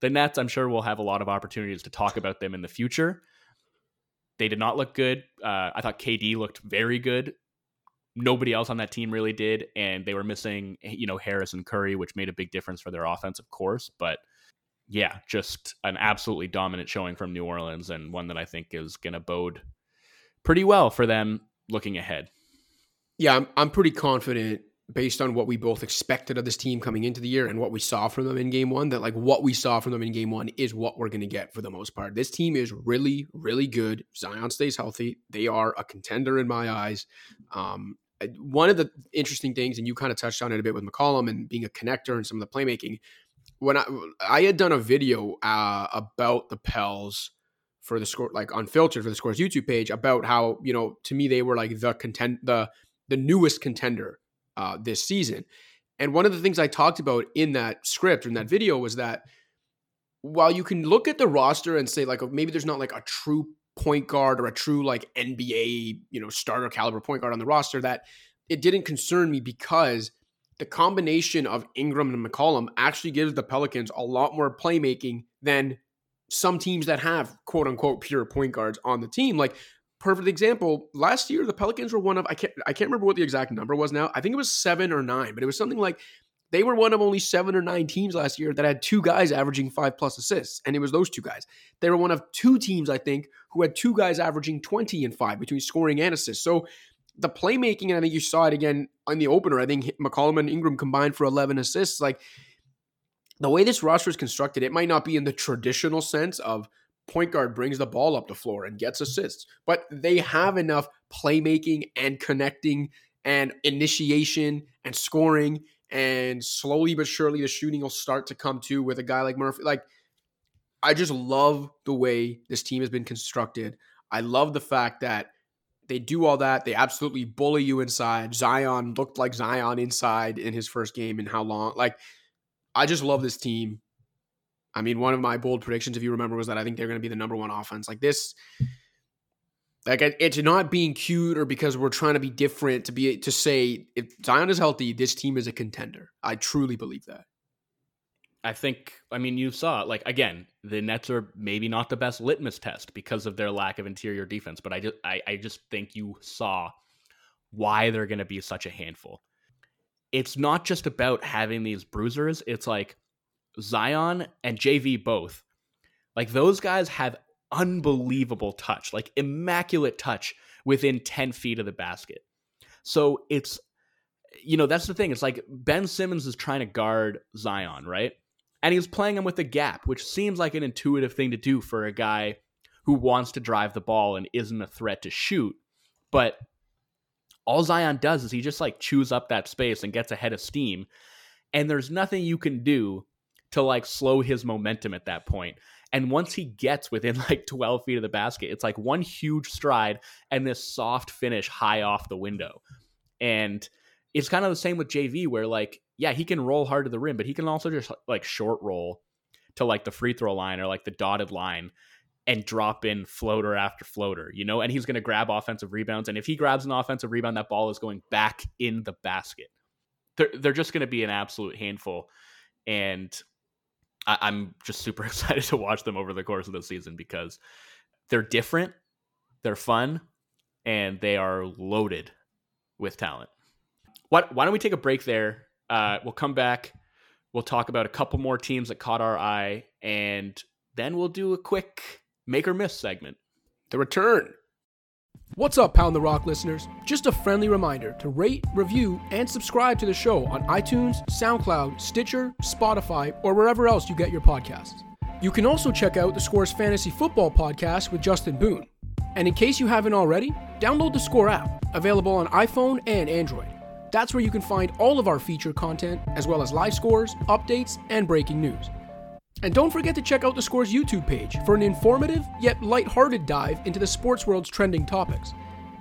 the Nets, I'm sure we'll have a lot of opportunities to talk about them in the future. They did not look good. I thought KD looked very good. Nobody else on that team really did, and they were missing, you know, Harris and Curry, which made a big difference for their offense, of course. But yeah, just an absolutely dominant showing from New Orleans, and one that I think is going to bode pretty well for them looking ahead. Yeah, I'm pretty confident based on what we both expected of this team coming into the year and what we saw from them in game one, that like what we saw from them in game one is what we're going to get for the most part. This team is really, really good. Zion stays healthy. They are a contender in my eyes. One of the interesting things, and you kind of touched on it a bit with McCollum and being a connector and some of the playmaking, when I had done a video about the Pels for the Score, like Unfiltered, for the Score's YouTube page, about how, you know, to me, they were like the newest contender this season. And one of the things I talked about in that script, in that video, was that while you can look at the roster and say like, oh, maybe there's not like a true point guard or a true like NBA, you know, starter caliber point guard on the roster, that it didn't concern me because the combination of Ingram and McCollum actually gives the Pelicans a lot more playmaking than some teams that have quote unquote pure point guards on the team. Like, perfect example, last year the Pelicans were one of, I can't remember what the exact number was now. I think it was 7 or 9, but it was something like they were one of only 7 or 9 teams last year that had 2 guys averaging 5+ assists, and it was those 2 guys. They were one of 2 teams, I think, who had 2 guys averaging 20 and 5 between scoring and assists. So the playmaking, and I think you saw it again on the opener, I think McCollum and Ingram combined for 11 assists. Like, the way this roster is constructed, it might not be in the traditional sense of point guard brings the ball up the floor and gets assists, but they have enough playmaking and connecting and initiation and scoring, and slowly but surely the shooting will start to come to with a guy like Murphy. Like, I just love the way this team has been constructed. I love the fact that they do all that. They absolutely bully you inside. Zion looked like Zion inside in his first game, and how long, like, I just love this team. I mean, one of my bold predictions, if you remember, was that I think they're going to be the #1 offense. Like, this, like, it's not being cute or because we're trying to be different to say if Zion is healthy, this team is a contender. I truly believe that. I think, I mean, you saw it. Like, again, the Nets are maybe not the best litmus test because of their lack of interior defense, but I just think you saw why they're going to be such a handful. It's not just about having these bruisers. It's like Zion and JV both. Like, those guys have unbelievable touch, like immaculate touch within 10 feet of the basket. So it's, you know, that's the thing. It's like Ben Simmons is trying to guard Zion, right? And he's playing him with a gap, which seems like an intuitive thing to do for a guy who wants to drive the ball and isn't a threat to shoot. But all Zion does is he just like chews up that space and gets ahead of steam. And there's nothing you can do to like slow his momentum at that point. And once he gets within like 12 feet of the basket, it's like one huge stride and this soft finish high off the window. And it's kind of the same with JV, where like, yeah, he can roll hard to the rim, but he can also just like short roll to like the free throw line or like the dotted line and drop in floater after floater, you know, and he's going to grab offensive rebounds. And if he grabs an offensive rebound, that ball is going back in the basket. They're just going to be an absolute handful. And I'm just super excited to watch them over the course of the season because they're different, they're fun, and they are loaded with talent. Why don't we take a break there? We'll come back. We'll talk about a couple more teams that caught our eye, and then we'll do a quick make or miss segment. The return. What's up, Pound the Rock listeners? Just a friendly reminder to rate, review, and subscribe to the show on iTunes, SoundCloud, Stitcher, Spotify, or wherever else you get your podcasts. You can also check out The Score's Fantasy Football Podcast with Justin Boone. And in case you haven't already, download the Score app, available on iPhone and Android. That's where you can find all of our feature content, as well as live scores, updates, and breaking news. And don't forget to check out The Score's YouTube page for an informative yet lighthearted dive into the sports world's trending topics.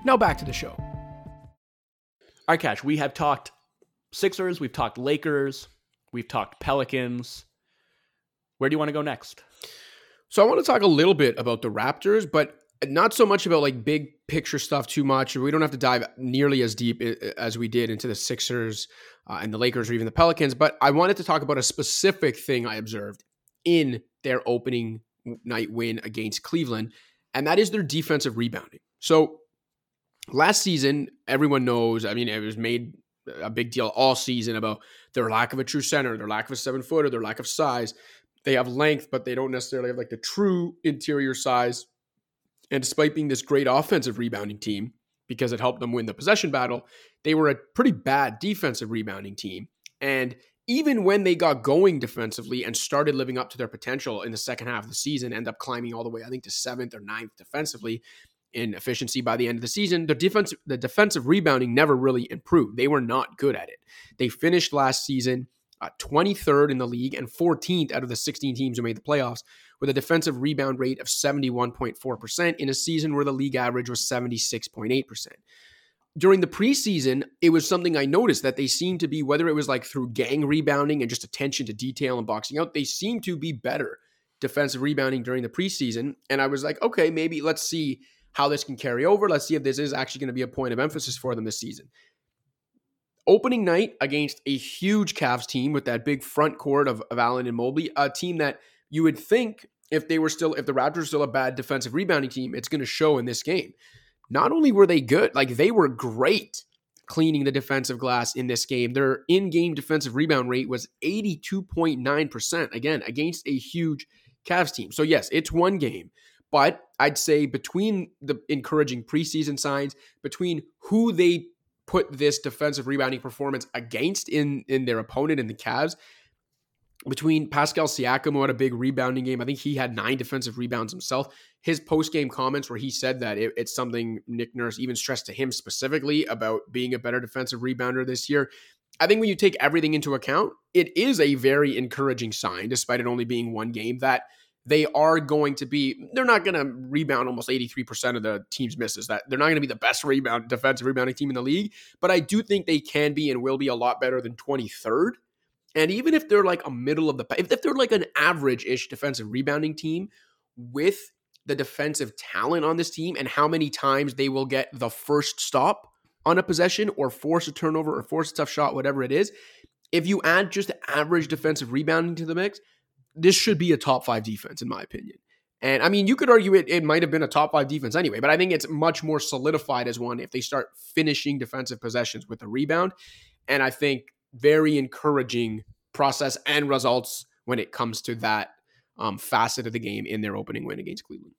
Now back to the show. All right, Cash, we have talked Sixers, we've talked Lakers, we've talked Pelicans. Where do you want to go next? So I want to talk a little bit about the Raptors, but not so much about like big picture stuff too much. We don't have to dive nearly as deep as we did into the Sixers and the Lakers or even the Pelicans, but I wanted to talk about a specific thing I observed in their opening night win against Cleveland, and that is their defensive rebounding. So last season, everyone knows, I mean, it was made a big deal all season about their lack of a true center, their lack of a 7-footer, their lack of size. They have length, but they don't necessarily have like the true interior size. And despite being this great offensive rebounding team, because it helped them win the possession battle, they were a pretty bad defensive rebounding team. And even when they got going defensively and started living up to their potential in the second half of the season, end up climbing all the way, I think, to 7th or 9th defensively in efficiency by the end of the season, the defensive rebounding never really improved. They were not good at it. They finished last season 23rd in the league and 14th out of the 16 teams who made the playoffs with a defensive rebound rate of 71.4% in a season where the league average was 76.8%. During the preseason, it was something I noticed that they seemed to be, whether it was like through gang rebounding and just attention to detail and boxing out, they seemed to be better defensive rebounding during the preseason. And I was like, okay, maybe let's see how this can carry over. Let's see if this is actually going to be a point of emphasis for them this season. Opening night against a huge Cavs team with that big front court of Allen and Mobley, a team that you would think if the Raptors were still a bad defensive rebounding team, it's going to show in this game. Not only were they good, like they were great cleaning the defensive glass in this game. Their in-game defensive rebound rate was 82.9%, again, against a huge Cavs team. So yes, it's one game, but I'd say between the encouraging preseason signs, between who they put this defensive rebounding performance against in their opponent in the Cavs, between Pascal Siakam, who had a big rebounding game. I think he had 9 defensive rebounds himself. His post-game comments where he said that it's something Nick Nurse even stressed to him specifically about being a better defensive rebounder this year. I think when you take everything into account, it is a very encouraging sign, despite it only being one game, that they are going to be, they're not going to rebound almost 83% of the team's misses. That they're not going to be the best defensive rebounding team in the league, but I do think they can be and will be a lot better than 23rd. And even if they're like a middle of the pack, if they're like an average-ish defensive rebounding team with the defensive talent on this team and how many times they will get the first stop on a possession or force a turnover or force a tough shot, whatever it is, if you add just average defensive rebounding to the mix, this should be a top 5 defense, in my opinion. And I mean, you could argue it might have been a top 5 defense anyway, but I think it's much more solidified as one if they start finishing defensive possessions with a rebound. And I think very encouraging process and results when it comes to that facet of the game in their opening win against Cleveland.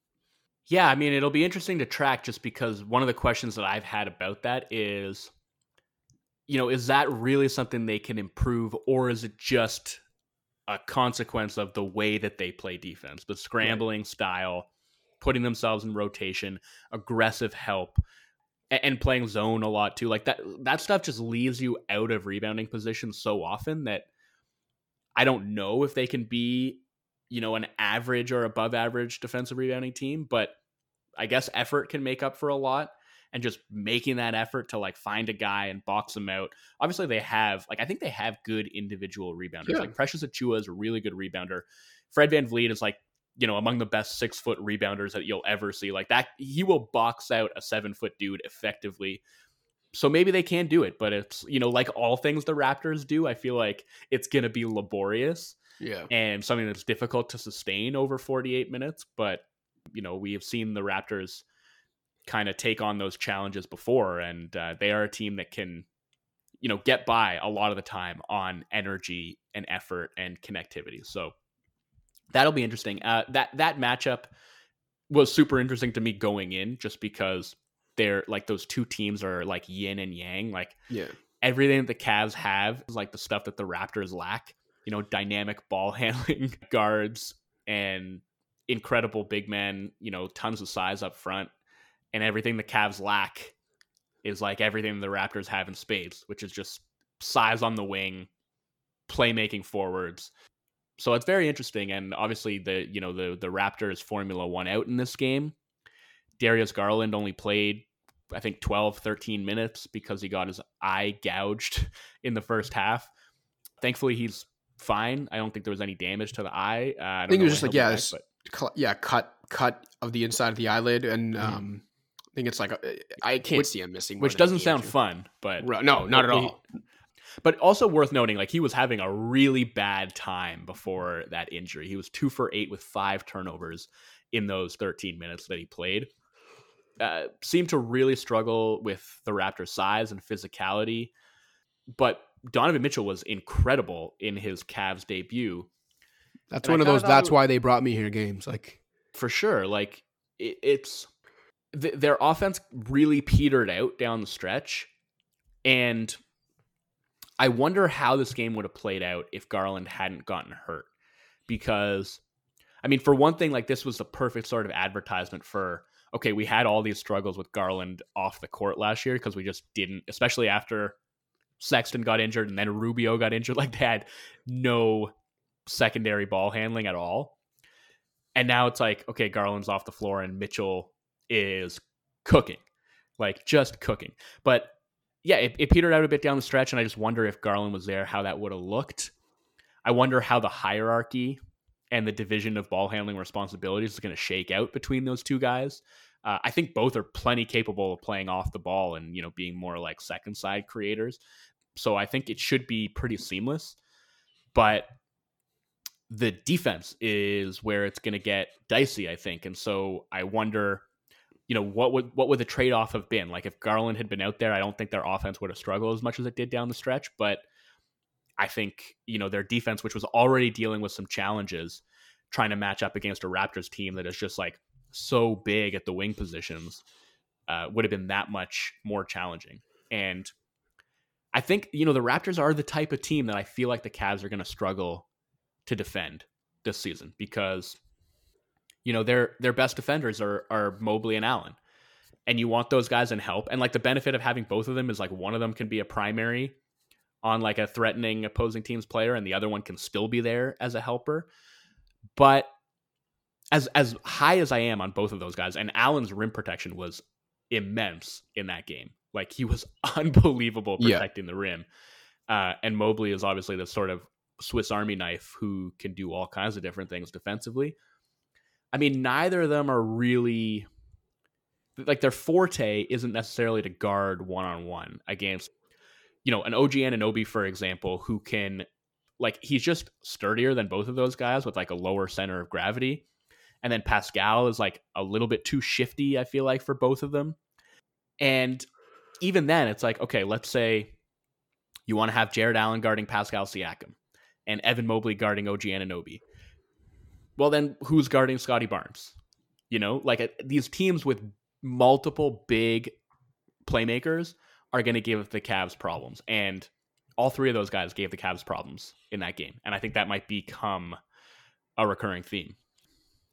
Yeah, I mean, it'll be interesting to track just because one of the questions that I've had about that is, you know, is that really something they can improve, or is it just a consequence of the way that they play defense, the scrambling style, putting themselves in rotation, aggressive help, and playing zone a lot too. Like that stuff just leaves you out of rebounding position so often that I don't know if they can be, you know, an average or above average defensive rebounding team, but I guess effort can make up for a lot. And just making that effort to like find a guy and box him out. Obviously, they have, like, I think they have good individual rebounders. Yeah. Like Precious Achiuwa is a really good rebounder. Fred VanVleet is like, you know, among the best 6-foot rebounders that you'll ever see. Like that, he will box out a 7-foot dude effectively. So maybe they can do it, but it's, you know, like all things the Raptors do, I feel like it's going to be laborious. Yeah. And something that's difficult to sustain over 48 minutes. But, you know, we have seen the Raptors kind of take on those challenges before, and they are a team that can, you know, get by a lot of the time on energy and effort and connectivity. So that'll be interesting. That matchup was super interesting to me going in, just because they're like, those two teams are like yin and yang. Like, yeah, everything that the Cavs have is like the stuff that the Raptors lack, you know, dynamic ball handling, guards, and incredible big men, you know, tons of size up front. And everything the Cavs lack is like everything the Raptors have in spades, which is just size on the wing, playmaking forwards. So it's very interesting. And obviously the Raptors formula won out in this game. Darius Garland only played, I think, 12, 13 minutes because he got his eye gouged in the first half. Thankfully, he's fine. I don't think there was any damage to the eye. I think it was just like, yeah, cut of the inside of the eyelid. And, I think it's like, I can't see him missing, which doesn't sound fun, but no, not at all. But also worth noting, like, he was having a really bad time before that injury. He was 2 for 8 with 5 turnovers in those 13 minutes that he played. Seemed to really struggle with the Raptors' size and physicality, but Donovan Mitchell was incredible in his Cavs debut. That's one of those, that's why they brought me here games. Like, for sure. Like, it's their offense really petered out down the stretch. And I wonder how this game would have played out if Garland hadn't gotten hurt. Because, I mean, for one thing, like, this was the perfect sort of advertisement for, okay, we had all these struggles with Garland off the court last year because we just didn't, especially after Sexton got injured and then Rubio got injured, like, they had no secondary ball handling at all. And now it's like, okay, Garland's off the floor and Mitchell is cooking, like, just cooking. But yeah, it petered out a bit down the stretch, and I just wonder if Garland was there, how that would have looked. I wonder how the hierarchy and the division of ball handling responsibilities is going to shake out between those two guys. I think both are plenty capable of playing off the ball and, you know, being more like second side creators. So I think it should be pretty seamless, but the defense is where it's going to get dicey, I think. And so I wonder, you know, what would the trade-off have been? Like, if Garland had been out there, I don't think their offense would have struggled as much as it did down the stretch. But I think, you know, their defense, which was already dealing with some challenges, trying to match up against a Raptors team that is just, like, so big at the wing positions, would have been that much more challenging. And I think, you know, the Raptors are the type of team that I feel like the Cavs are going to struggle to defend this season, because, you know, their best defenders are Mobley and Allen, and you want those guys in help. And, like, the benefit of having both of them is, like, one of them can be a primary on, like, a threatening opposing team's player, and the other one can still be there as a helper. But as high as I am on both of those guys, and Allen's rim protection was immense in that game. Like, he was unbelievable protecting the rim. And Mobley is obviously the sort of Swiss Army knife who can do all kinds of different things defensively. I mean, neither of them are really, like, their forte isn't necessarily to guard one-on-one against, you know, an OG Anunoby, for example, who can, like, he's just sturdier than both of those guys with, like, a lower center of gravity. And then Pascal is, like, a little bit too shifty, I feel like, for both of them. And even then, it's like, okay, let's say you want to have Jared Allen guarding Pascal Siakam and Evan Mobley guarding OG Anunoby. Well, then who's guarding Scottie Barnes? You know, like, these teams with multiple big playmakers are going to give the Cavs problems. And all three of those guys gave the Cavs problems in that game. And I think that might become a recurring theme.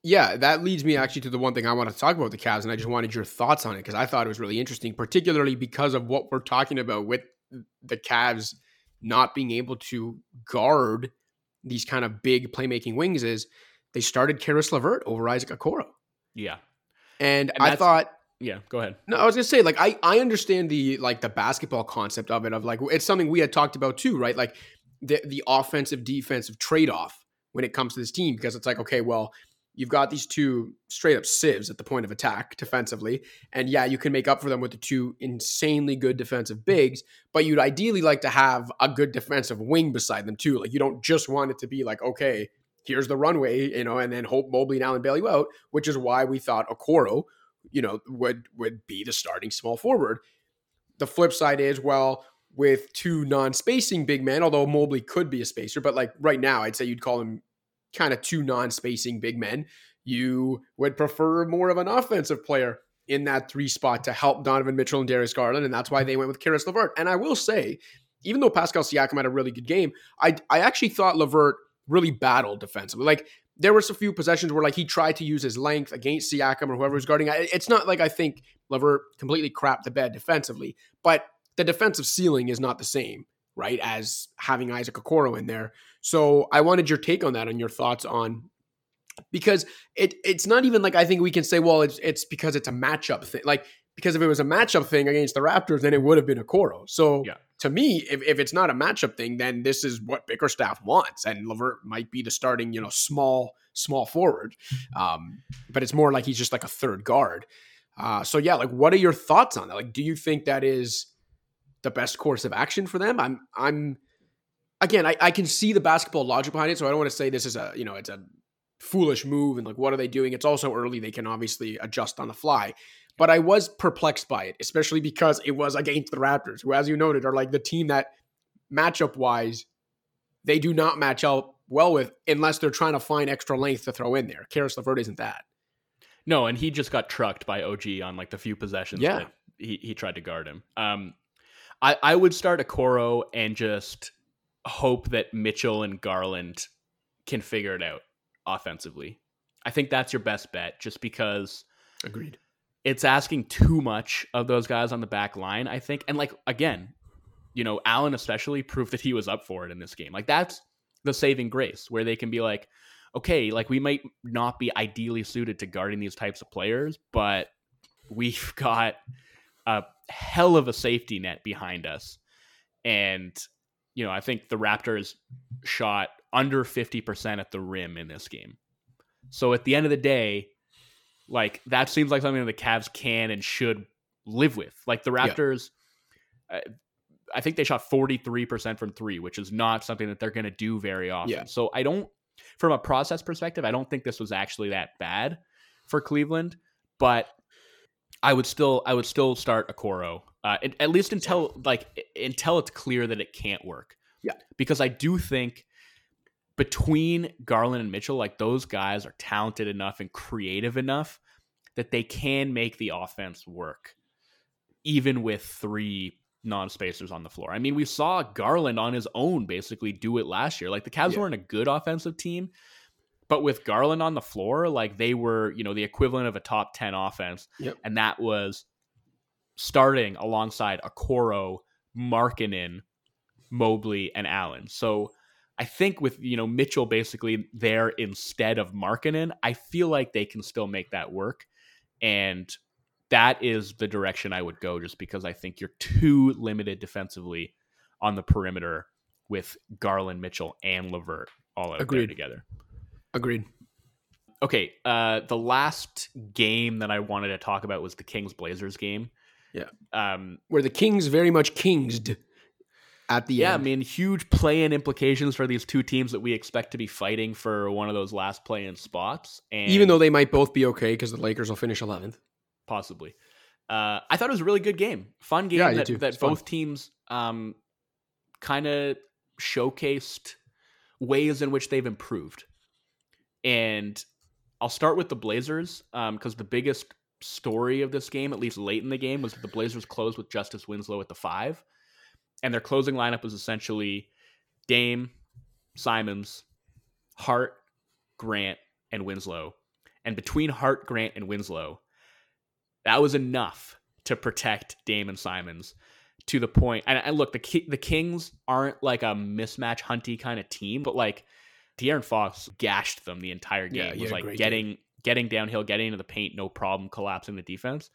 Yeah, that leads me actually to the one thing I want to talk about the Cavs. And I just wanted your thoughts on it, because I thought it was really interesting, particularly because of what we're talking about with the Cavs not being able to guard these kind of big playmaking wings is, they started Caris LeVert over Isaac Okoro. Yeah. And I thought... Yeah, go ahead. No, I was going to say, like, I understand the, like, the basketball concept of it, of, like, it's something we had talked about too, right? Like, the offensive-defensive trade-off when it comes to this team, because it's like, okay, well, you've got these two straight-up sieves at the point of attack defensively, and yeah, you can make up for them with the two insanely good defensive bigs, but you'd ideally like to have a good defensive wing beside them too. Like, you don't just want it to be like, okay, here's the runway, you know, and then hope Mobley and Allen bail you out, which is why we thought Okoro, you know, would be the starting small forward. The flip side is, well, with two non-spacing big men, although Mobley could be a spacer, but, like, right now, I'd say you'd call him kind of two non-spacing big men. You would prefer more of an offensive player in that three spot to help Donovan Mitchell and Darius Garland, and that's why they went with Caris LeVert. And I will say, even though Pascal Siakam had a really good game, I actually thought LeVert really battled defensively. Like, there were some few possessions where, like, he tried to use his length against Siakam or whoever was guarding. It's not like I think LeVert completely crapped the bed defensively, but the defensive ceiling is not the same, right, as having Isaac Okoro in there. So I wanted your take on that and your thoughts on, because it's not even like I think we can say, well, it's because it's a matchup thing. Like, because if it was a matchup thing against the Raptors, then it would have been Okoro. So yeah. To me, if it's not a matchup thing, then this is what Bickerstaff wants, and LeVert might be the starting, you know, small forward, but it's more like he's just like a third guard. So yeah, like, what are your thoughts on that? Like, do you think that is the best course of action for them? I can see the basketball logic behind it, so I don't want to say this is a, you know, it's a foolish move and, like, what are they doing? It's also early; they can obviously adjust on the fly. But I was perplexed by it, especially because it was against the Raptors, who, as you noted, are, like, the team that matchup-wise, they do not match up well with, unless they're trying to find extra length to throw in there. Caris LeVert isn't that. No, and he just got trucked by OG on like the few possessions that he tried to guard him. I would start Okoro and just hope that Mitchell and Garland can figure it out offensively. I think that's your best bet, just because Agreed. It's asking too much of those guys on the back line, I think. And like, again, you know, Allen especially proved that he was up for it in this game. Like, that's the saving grace, where they can be like, okay, like we might not be ideally suited to guarding these types of players, but we've got a hell of a safety net behind us. And, you know, I think the Raptors shot under 50% at the rim in this game. So at the end of the day, like, that seems like something that the Cavs can and should live with. Like, the Raptors, I think they shot 43% from three, which is not something that they're going to do very often. Yeah. So I don't, from a process perspective, I don't think this was actually that bad for Cleveland, but I would still start Okoro, at least until it's clear that it can't work. Yeah. Because I do think between Garland and Mitchell, like, those guys are talented enough and creative enough that they can make the offense work, even with three non-spacers on the floor. I mean, we saw Garland on his own basically do it last year. Like, the Cavs weren't a good offensive team, but with Garland on the floor, like, they were, you know, the equivalent of a top 10 offense. Yep. And that was starting alongside Okoro, Markkanen, Mobley, and Allen. So I think with, you know, Mitchell basically there instead of Markkanen, I feel like they can still make that work. And that is the direction I would go, just because I think you're too limited defensively on the perimeter with Garland, Mitchell, and LeVert all out there together. Agreed. Okay, the last game that I wanted to talk about was the Kings-Blazers game. Yeah, where the Kings very much kingsed at the end. Yeah, I mean, huge play-in implications for these two teams that we expect to be fighting for one of those last play-in spots. And even though they might both be okay, because the Lakers will finish 11th. Possibly. I thought it was a really good game. Fun game that both teams kind of showcased ways in which they've improved. And I'll start with the Blazers, because the biggest story of this game, at least late in the game, was that the Blazers closed with Justice Winslow at the 5. And their closing lineup was essentially Dame, Simons, Hart, Grant, and Winslow. And between Hart, Grant, and Winslow, that was enough to protect Dame and Simons to the point. And look, the Kings aren't like a mismatch hunty kind of team, but like De'Aaron Fox gashed them the entire game. It was like getting downhill, getting into the paint, no problem, collapsing the defense.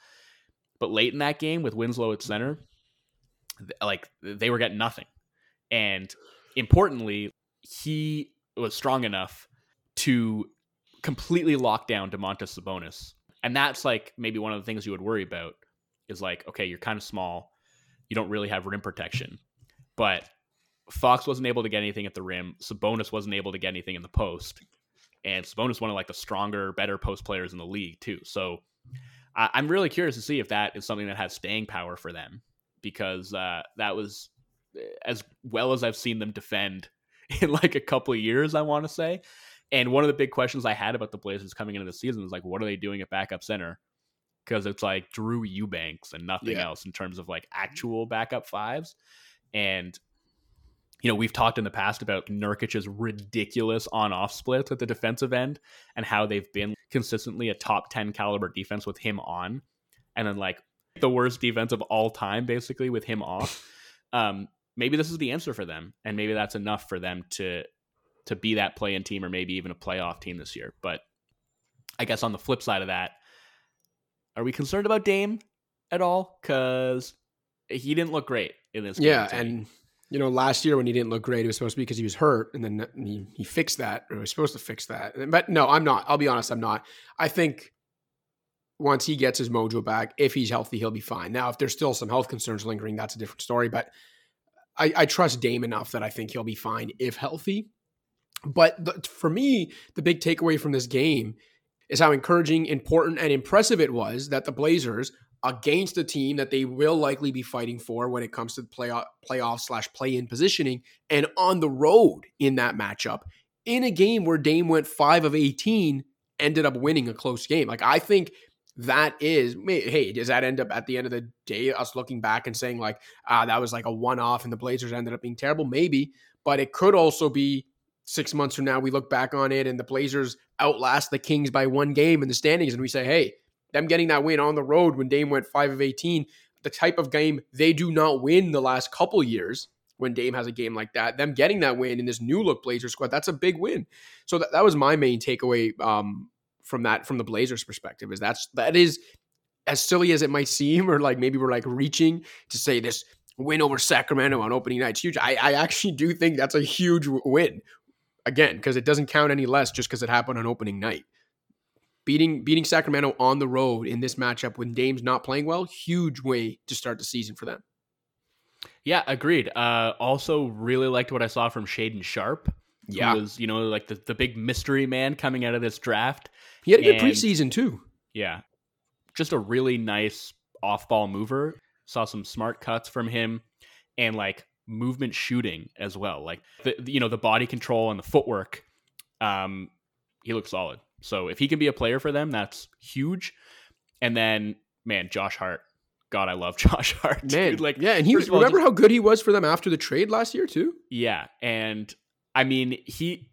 But late in that game with Winslow at center, like, they were getting nothing. And importantly, he was strong enough to completely lock down Domantas Sabonis. And that's like maybe one of the things you would worry about is like, okay, you're kind of small. You don't really have rim protection. But Fox wasn't able to get anything at the rim. Sabonis wasn't able to get anything in the post. And Sabonis one of like the stronger, better post players in the league too. So I'm really curious to see if that is something that has staying power for them, because that was as well as I've seen them defend in like a couple of years, I want to say. And one of the big questions I had about the Blazers coming into the season is like, what are they doing at backup center? Because it's like Drew Eubanks and nothing else in terms of like actual backup fives. And, you know, we've talked in the past about Nurkic's ridiculous on-off splits at the defensive end and how they've been consistently a top 10 caliber defense with him on. And then like the worst defense of all time, basically, with him off. Maybe this is the answer for them. And maybe that's enough for them to be that play-in team or maybe even a playoff team this year. But I guess on the flip side of that, are we concerned about Dame at all? Because he didn't look great in this game. Yeah, and you know, last year when he didn't look great, it was supposed to be because he was hurt, and then he fixed that, or was supposed to fix that. But no, I'm not. I'll be honest, I'm not. I think once he gets his mojo back, if he's healthy, he'll be fine. Now, if there's still some health concerns lingering, that's a different story. But I trust Dame enough that I think he'll be fine if healthy. But for me, the big takeaway from this game is how encouraging, important, and impressive it was that the Blazers, against a team that they will likely be fighting for when it comes to the playoff/play-in positioning, and on the road in that matchup, in a game where Dame went 5 of 18 ended up winning a close game. Like, I think that is, hey, does that end up at the end of the day, us looking back and saying like, that was like a one-off and the Blazers ended up being terrible? Maybe, but it could also be 6 months from now, we look back on it and the Blazers outlast the Kings by one game in the standings. And we say, hey, them getting that win on the road when Dame went 5 of 18, the type of game they do not win the last couple years when Dame has a game like that, them getting that win in this new look Blazers squad, that's a big win. So that was my main takeaway from that, from the Blazers perspective, is that is as silly as it might seem, or like maybe we're like reaching to say this win over Sacramento on opening night's huge. I actually do think that's a huge win. Again, because it doesn't count any less just because it happened on opening night. Beating Sacramento on the road in this matchup when Dame's not playing well, huge way to start the season for them. Yeah, agreed. Also really liked what I saw from Shaedon Sharpe. Yeah. Who was, like the big mystery man coming out of this draft. He had a good preseason too. Yeah. Just a really nice off-ball mover. Saw some smart cuts from him and like movement shooting as well. Like the body control and the footwork. He looked solid. So if he can be a player for them, that's huge. And then, man, Josh Hart. God, I love Josh Hart. Man, dude. Like, yeah, and he was, remember how good he was for them after the trade last year too? Yeah, and I mean, he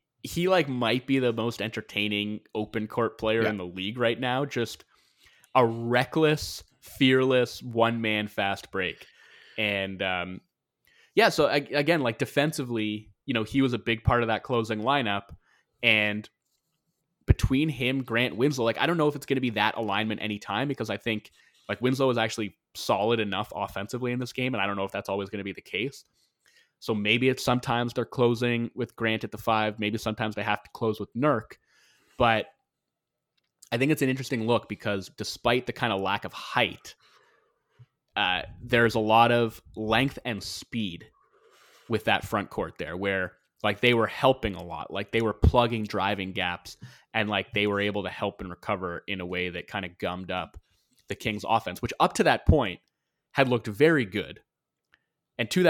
like might be the most entertaining open court player in the league right now. Just a reckless, fearless one-man fast break. And so again, like defensively, he was a big part of that closing lineup. And between him, Grant Winslow, like I don't know if it's going to be that alignment anytime, because I think like Winslow is actually solid enough offensively in this game, and I don't know if that's always going to be the case. So maybe it's sometimes they're closing with Grant at the 5, maybe sometimes they have to close with Nurk. But I think it's an interesting look because despite the kind of lack of height, there's a lot of length and speed with that front court there, where like they were helping a lot, like they were plugging driving gaps, and like they were able to help and recover in a way that kind of gummed up the Kings offense, which up to that point had looked very good. And to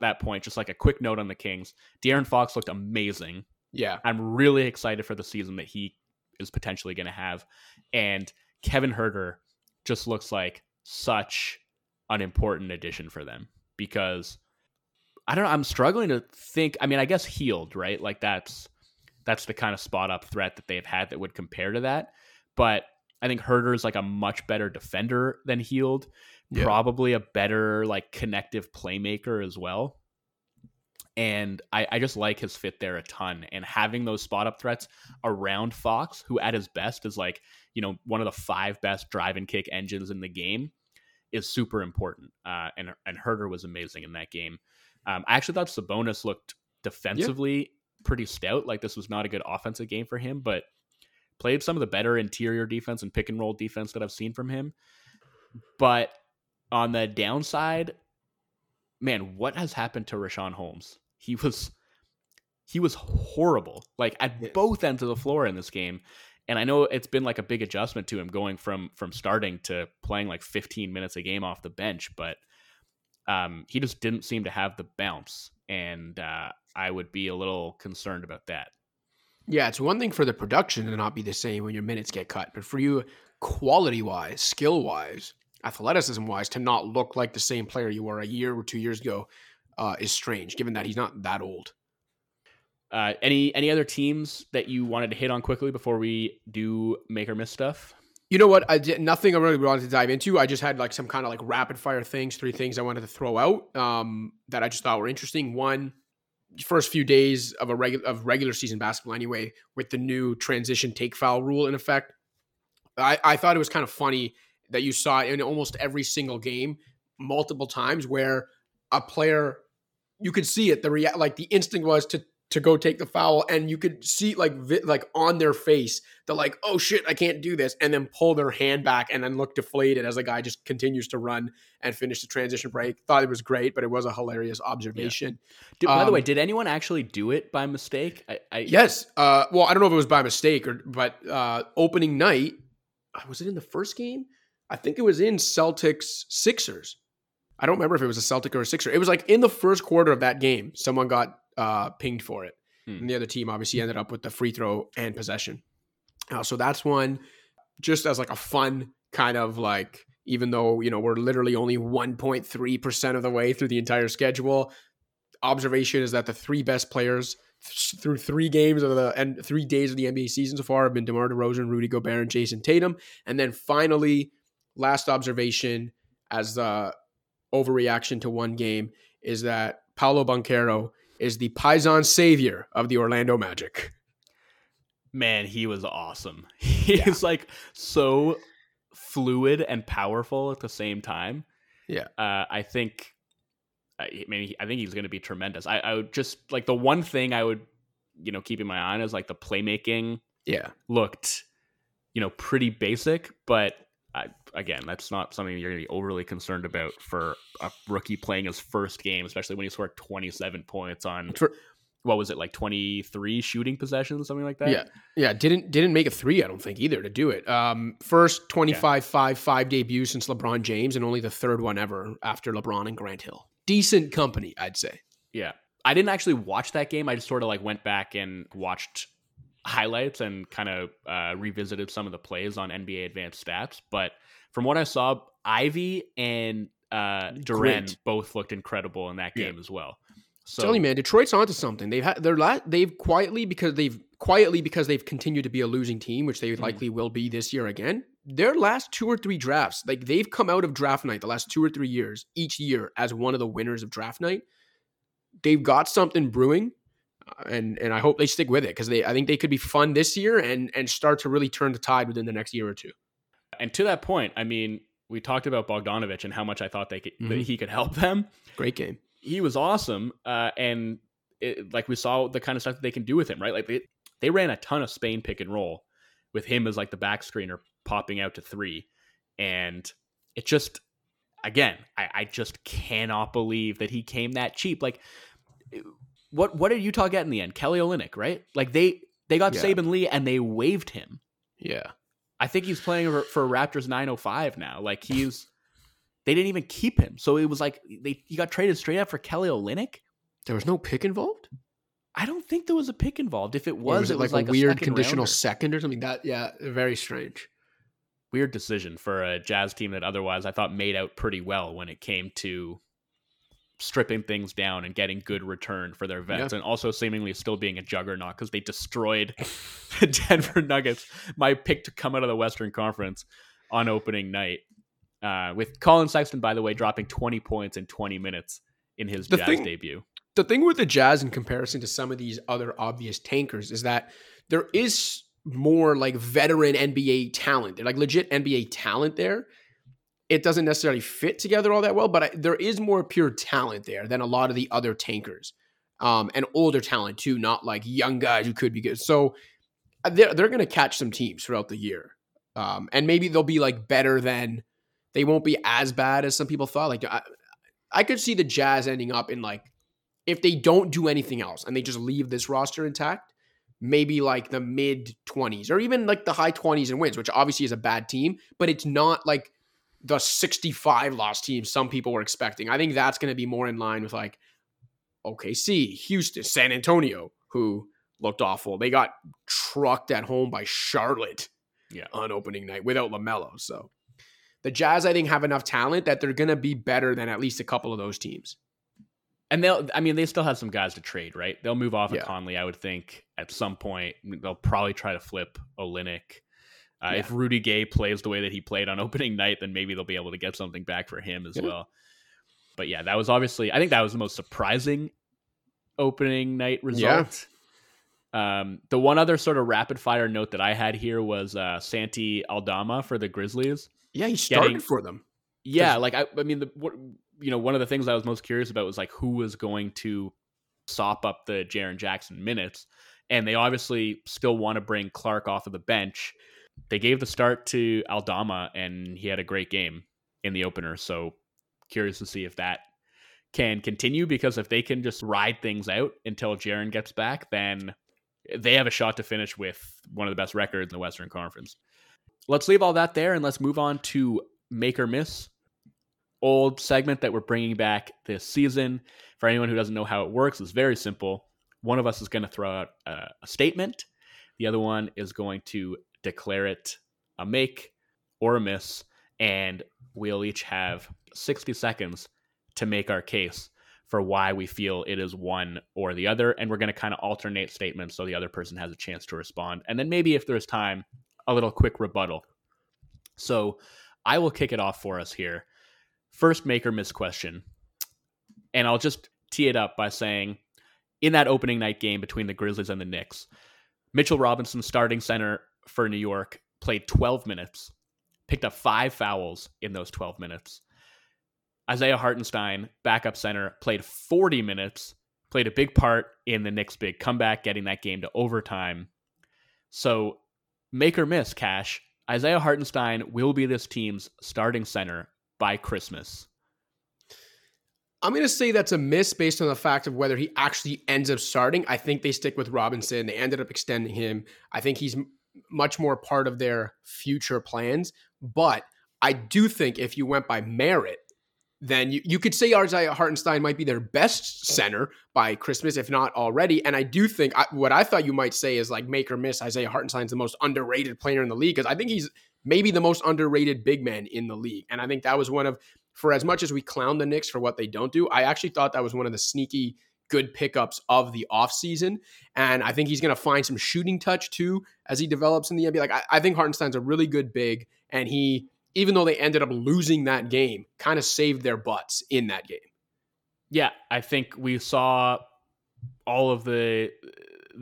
that point, just like a quick note on the Kings, De'Aaron Fox looked amazing. Yeah. I'm really excited for the season that he is potentially going to have. And Kevin Huerter just looks like such an important addition for them, because I don't know, I'm struggling to think. I mean, I guess Heald, right? Like that's the kind of spot up threat that they've had that would compare to that. But I think Huerter is like a much better defender than Heald, probably a better like connective playmaker as well. And I just like his fit there a ton, and having those spot up threats around Fox, who at his best is like, one of the 5 best drive and kick engines in the game, is super important. And Huerter was amazing in that game. I actually thought Sabonis looked defensively pretty stout. Like this was not a good offensive game for him, but played some of the better interior defense and pick and roll defense that I've seen from him. But on the downside, man, what has happened to Richaun Holmes? He was horrible, like at both ends of the floor in this game. And I know it's been like a big adjustment to him going from starting to playing like 15 minutes a game off the bench, but he just didn't seem to have the bounce. And I would be a little concerned about that. Yeah, it's one thing for the production to not be the same when your minutes get cut, but for you quality-wise, skill-wise, athleticism-wise, to not look like the same player you were a year or 2 years ago is strange, given that he's not that old. Any other teams that you wanted to hit on quickly before we do make or miss stuff? You know what? Nothing I really wanted to dive into. I just had like some kind of like rapid fire things, 3 things I wanted to throw out that I just thought were interesting. One, first few days of regular season basketball anyway, with the new transition take foul rule in effect. I thought it was kind of funny that you saw it in almost every single game, multiple times, where a player, you could see it, the instinct was to go take the foul, and you could see like on their face, they're like, oh shit, I can't do this, and then pull their hand back and then look deflated as the guy just continues to run and finish the transition break. Thought it was great, but it was a hilarious observation. Yeah. By the way, did anyone actually do it by mistake? Yes. Well, I don't know if it was by mistake, but opening night, was it in the first game? I think it was in Celtics Sixers. I don't remember if it was a Celtic or a Sixer. It was like in the first quarter of that game, someone got pinged for it. And the other team obviously ended up with the free throw and possession. So that's one just as like a fun kind of like, even though, you know, we're literally only 1.3% of the way through the entire schedule. Observation is that the three best players through three games of the and 3 days of the NBA season so far have been DeMar DeRozan, Rudy Gobert, and Jason Tatum. And then finally, last observation as the overreaction to one game is that Paolo Banchero is the Paisan savior of the Orlando Magic. Man, he was awesome. He is like so fluid and powerful at the same time. Yeah. I think he's going to be tremendous. I would just like the one thing I would, you know, keep in my eye on is like the playmaking. Yeah. Looked, you know, pretty basic, but again, that's not something you're going to be overly concerned about for a rookie playing his first game, especially when he scored 27 points on what was it, like 23 shooting possessions, something like that. Yeah. Yeah. Didn't make a three, I don't think, either to do it. First 25-5 debut since LeBron James and only the third one ever after LeBron and Grant Hill. Decent company, I'd say. Yeah. I didn't actually watch that game. I just sort of like went back and watched highlights and kind of revisited some of the plays on NBA Advanced Stats. But from what I saw, Ivy and Duren both looked incredible in that game as well. So, tell you, man, Detroit's onto something. They've quietly continued to be a losing team, which they likely will be this year again. Their last two or three drafts, like they've come out of draft night the last 2 or 3 years, each year as one of the winners of draft night. They've got something brewing, and I hope they stick with it because I think they could be fun this year and start to really turn the tide within the next year or two. And to that point, I mean, we talked about Bogdanovich and how much I thought that he could help them. Great game. He was awesome, and it, like we saw the kind of stuff that they can do with him, right? Like they ran a ton of Spain pick and roll with him as like the back screener popping out to three, and it just, again, I just cannot believe that he came that cheap. Like, what did Utah get in the end? Kelly Olynyk, right? Like they got Saben Lee and they waived him. Yeah, I think he's playing for Raptors 905 now. Like he's. They didn't even keep him. So it was like he got traded straight up for Kelly Olynyk. There was no pick involved? I don't think there was a pick involved. If it was, it was like a weird conditional second or something. That, yeah, very strange. Weird decision for a Jazz team that otherwise I thought made out pretty well when it came to stripping things down and getting good return for their vets and also seemingly still being a juggernaut because they destroyed the Denver Nuggets, my pick to come out of the Western Conference on opening night. With Colin Sexton, by the way, dropping 20 points in 20 minutes in his Jazz debut. The thing with the Jazz in comparison to some of these other obvious tankers is that there is more like veteran NBA talent. They're like legit NBA talent there. It doesn't necessarily fit together all that well, but there is more pure talent there than a lot of the other tankers and older talent too, not like young guys who could be good. So they're going to catch some teams throughout the year and maybe they'll be like better than... They won't be as bad as some people thought. Like I could see the Jazz ending up in like, if they don't do anything else and they just leave this roster intact, maybe like the mid 20s or even like the high 20s in wins, which obviously is a bad team, but it's not like the 65 loss team some people were expecting. I think that's going to be more in line with like OKC, Houston, San Antonio, who looked awful. They got trucked at home by Charlotte on opening night without LaMelo. So. The Jazz, I think, have enough talent that they're going to be better than at least a couple of those teams. And they still have some guys to trade, right? They'll move off of Conley, I would think, at some point. They'll probably try to flip Olynyk. If Rudy Gay plays the way that he played on opening night, then maybe they'll be able to get something back for him as well. But yeah, that was obviously, I think that was the most surprising opening night result. Yeah. The one other sort of rapid fire note that I had here was Santi Aldama for the Grizzlies. Yeah, he started for them. Yeah, like I mean, one of the things I was most curious about was like who was going to sop up the Jaren Jackson minutes, and they obviously still want to bring Clark off of the bench. They gave the start to Aldama, and he had a great game in the opener. So curious to see if that can continue because if they can just ride things out until Jaren gets back, then they have a shot to finish with one of the best records in the Western Conference. Let's leave all that there and let's move on to Make or Miss, old segment that we're bringing back this season. For anyone who doesn't know how it works, it's very simple. One of us is going to throw out a statement. The other one is going to declare it a make or a miss, and we'll each have 60 seconds to make our case for why we feel it is one or the other. And we're going to kind of alternate statements so the other person has a chance to respond. And then maybe if there's time, a little quick rebuttal. So I will kick it off for us here. First make or miss question. And I'll just tee it up by saying, in that opening night game between the Grizzlies and the Knicks, Mitchell Robinson, starting center for New York, played 12 minutes, picked up 5 fouls in those 12 minutes. Isaiah Hartenstein, backup center, played 40 minutes, played a big part in the Knicks' big comeback, getting that game to overtime. So make or miss, Cash, Isaiah Hartenstein will be this team's starting center by Christmas. I'm going to say that's a miss based on the fact of whether he actually ends up starting. I think they stick with Robinson. They ended up extending him. I think he's much more part of their future plans. But I do think if you went by merit, then you could say Isaiah Hartenstein might be their best center by Christmas, if not already. And I do think what I thought you might say is like make or miss, Isaiah Hartenstein's the most underrated player in the league, because I think he's maybe the most underrated big man in the league. And I think that was one of, for as much as we clown the Knicks for what they don't do, I actually thought that was one of the sneaky good pickups of the offseason. And I think he's going to find some shooting touch too as he develops in the NBA. Like I think Hartenstein's a really good big, and he, even though they ended up losing that game, kind of saved their butts in that game. Yeah, I think we saw all of the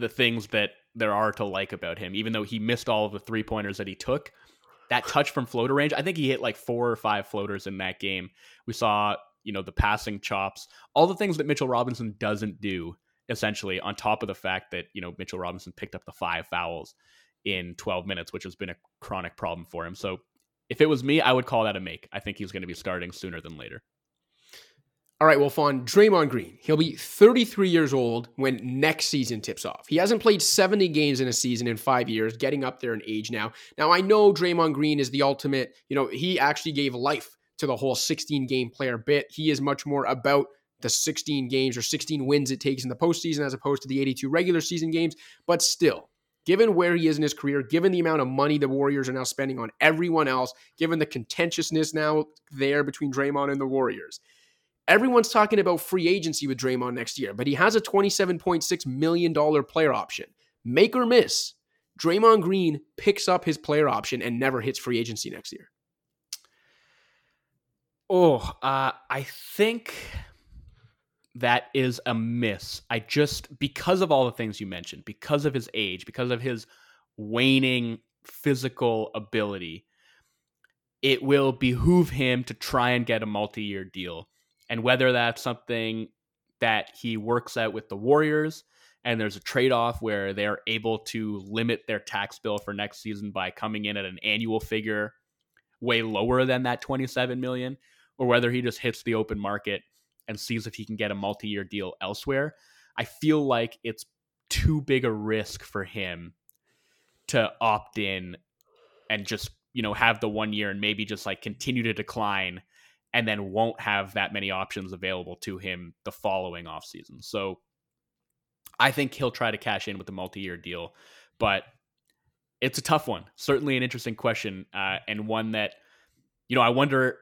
things that there are to like about him, even though he missed all of the three-pointers that he took. That touch from floater range, I think he hit like 4 or 5 floaters in that game. We saw, the passing chops, all the things that Mitchell Robinson doesn't do, essentially, on top of the fact that, Mitchell Robinson picked up the 5 fouls in 12 minutes, which has been a chronic problem for him. So if it was me, I would call that a make. I think he's going to be starting sooner than later. All right, Wolfon, Draymond Green. He'll be 33 years old when next season tips off. He hasn't played 70 games in a season in 5 years, getting up there in age now. Now, I know Draymond Green is the ultimate, he actually gave life to the whole 16-game player bit. He is much more about the 16 games or 16 wins it takes in the postseason as opposed to the 82 regular season games, but still. Given where he is in his career, given the amount of money the Warriors are now spending on everyone else, given the contentiousness now there between Draymond and the Warriors, everyone's talking about free agency with Draymond next year, but he has a $27.6 million player option. Make or miss, Draymond Green picks up his player option and never hits free agency next year. I think that is a miss. Because of all the things you mentioned, because of his age, because of his waning physical ability, it will behoove him to try and get a multi-year deal. And whether that's something that he works out with the Warriors and there's a trade-off where they're able to limit their tax bill for next season by coming in at an annual figure way lower than that $27 million, or whether he just hits the open market and sees if he can get a multi-year deal elsewhere. I feel like it's too big a risk for him to opt in and just, have the 1 year and maybe just like continue to decline and then won't have that many options available to him the following offseason. So I think he'll try to cash in with the multi-year deal, but it's a tough one. Certainly an interesting question, and one that, I wonder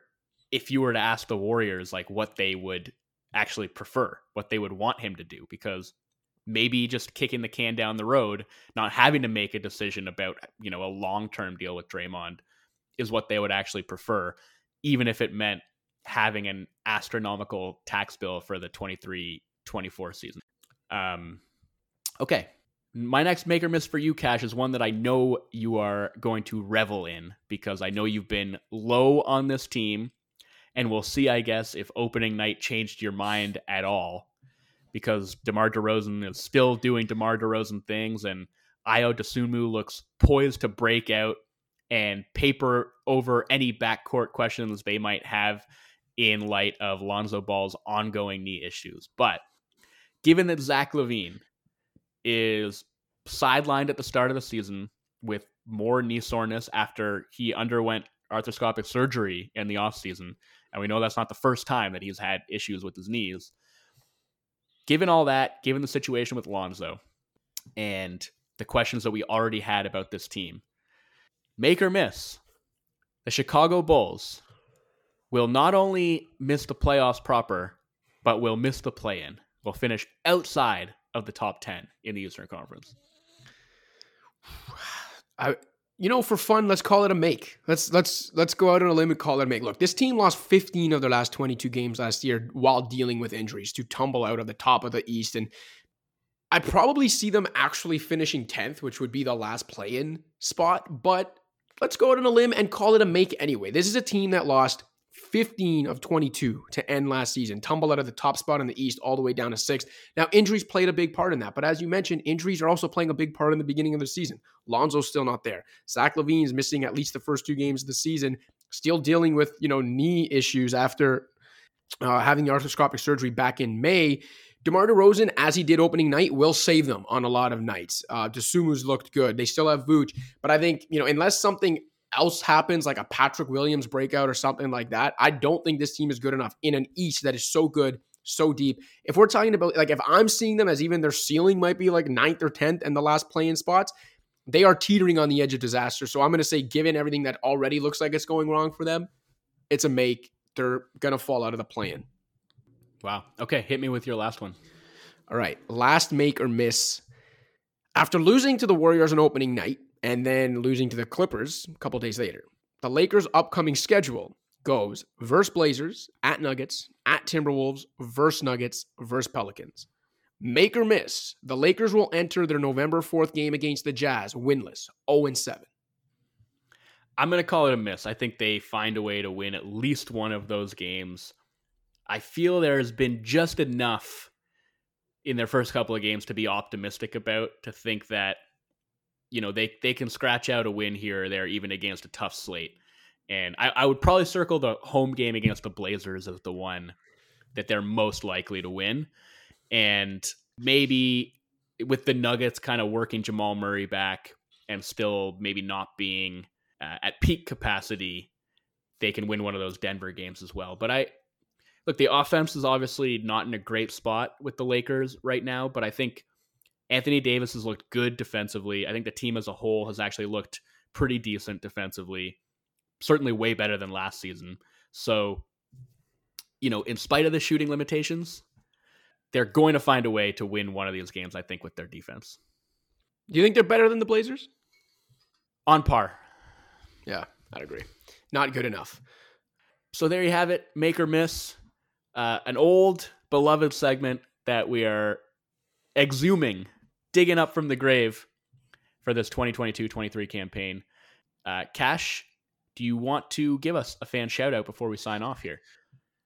if you were to ask the Warriors, like what they would actually prefer, what they would want him to do, because maybe just kicking the can down the road, not having to make a decision about, a long-term deal with Draymond is what they would actually prefer, even if it meant having an astronomical tax bill for the 23-24 season. Okay. My next make or miss for you, Cash, is one that I know you are going to revel in because I know you've been low on this team. And we'll see, I guess, if opening night changed your mind at all, because DeMar DeRozan is still doing DeMar DeRozan things, and Ayo Dosunmu looks poised to break out and paper over any backcourt questions they might have in light of Lonzo Ball's ongoing knee issues. But given that Zach LaVine is sidelined at the start of the season with more knee soreness after he underwent arthroscopic surgery in the offseason, and we know that's not the first time that he's had issues with his knees. Given all that, given the situation with Lonzo and the questions that we already had about this team, make or miss, the Chicago Bulls will not only miss the playoffs proper, but will miss the play-in. Will finish outside of the top 10 in the Eastern Conference. For fun, let's call it a make. Let's go out on a limb and call it a make. Look, this team lost 15 of their last 22 games last year while dealing with injuries to tumble out of the top of the East. And I probably see them actually finishing 10th, which would be the last play-in spot. But let's go out on a limb and call it a make anyway. This is a team that lost 15 of 22 to end last season, tumble out of the top spot in the East all the way down to 6th. Now, injuries played a big part in that, but as you mentioned, injuries are also playing a big part in the beginning of the season. Lonzo's still not there. Zach LaVine's missing at least the first two games of the season, still dealing with, knee issues after having the arthroscopic surgery back in May. DeMar DeRozan, as he did opening night, will save them on a lot of nights. Tsumu's looked good. They still have Vooch, but I think, unless something else happens, like a Patrick Williams breakout or something like that, I don't think this team is good enough in an East that is so good, so deep. If we're talking about, if I'm seeing them as even their ceiling might be 9th or 10th and the last play-in spots, they are teetering on the edge of disaster. So I'm going to say, given everything that already looks like it's going wrong for them, it's a make. They're going to fall out of the play-in. Wow. Okay. Hit me with your last one. All right. Last make or miss. After losing to the Warriors on opening night, and then losing to the Clippers a couple days later, the Lakers' upcoming schedule goes versus Blazers, at Nuggets, at Timberwolves, versus Nuggets, versus Pelicans. Make or miss, the Lakers will enter their November 4th game against the Jazz winless, 0-7. I'm going to call it a miss. I think they find a way to win at least one of those games. I feel there has been just enough in their first couple of games to be optimistic about, to think that they can scratch out a win here or there, even against a tough slate. And I would probably circle the home game against the Blazers as the one that they're most likely to win. And maybe with the Nuggets kind of working Jamal Murray back and still maybe not being at peak capacity, they can win one of those Denver games as well. But the offense is obviously not in a great spot with the Lakers right now, but I think Anthony Davis has looked good defensively. I think the team as a whole has actually looked pretty decent defensively, certainly way better than last season. So, in spite of the shooting limitations, they're going to find a way to win one of these games, I think, with their defense. Do you think they're better than the Blazers? On par. Yeah, I'd agree. Not good enough. So there you have it. Make or miss. An old, beloved segment that we are exhuming, digging up from the grave for this 2022-23 campaign. Cash, do you want to give us a fan shout out before we sign off here?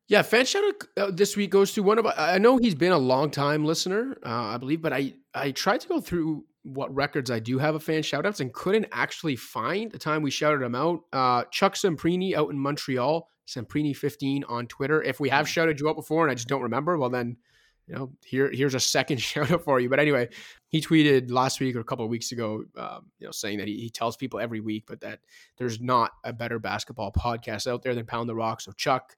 Yeah, fan shout out this week goes to one of, I know he's been a long time listener, I believe, but I tried to go through what records I do have a fan shout outs and couldn't actually find the time we shouted him out. Chuck Semprini out in Montreal, Semprini15 on Twitter. If we have shouted you out before and I just don't remember, well then, here's a second shout out for you. But anyway, he tweeted last week or a couple of weeks ago, saying that he tells people every week, but that there's not a better basketball podcast out there than Pound the Rock. So Chuck,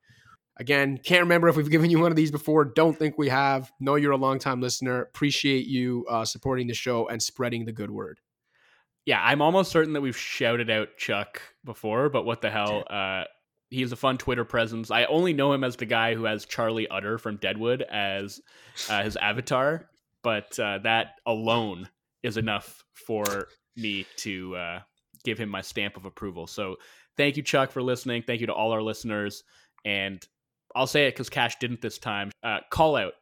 again, can't remember if we've given you one of these before. Don't think we have. Know you're a longtime listener. Appreciate you supporting the show and spreading the good word. Yeah, I'm almost certain that we've shouted out Chuck before, but what the hell? He has a fun Twitter presence. I only know him as the guy who has Charlie Utter from Deadwood as his avatar, but that alone is enough for me to give him my stamp of approval. So thank you, Chuck, for listening. Thank you to all our listeners. And I'll say it because Cash didn't this time. Call out,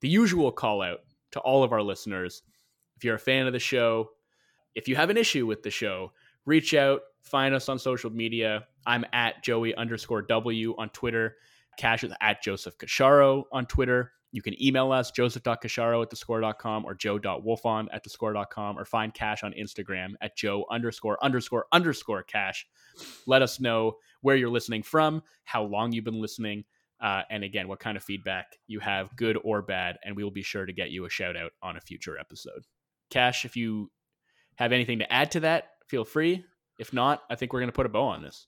the usual call out to all of our listeners. If you're a fan of the show, if you have an issue with the show, reach out, find us on social media. I'm at Joey_W on Twitter. Cash is at Joseph Cacharo on Twitter. You can email us, joseph.cacharo@thescore.com or joe.wolfon@thescore.com, or find Cash on Instagram at Joe___Cash. Let us know where you're listening from, how long you've been listening, and again, what kind of feedback you have, good or bad, and we will be sure to get you a shout out on a future episode. Cash, if you have anything to add to that, feel free. If not, I think we're going to put a bow on this.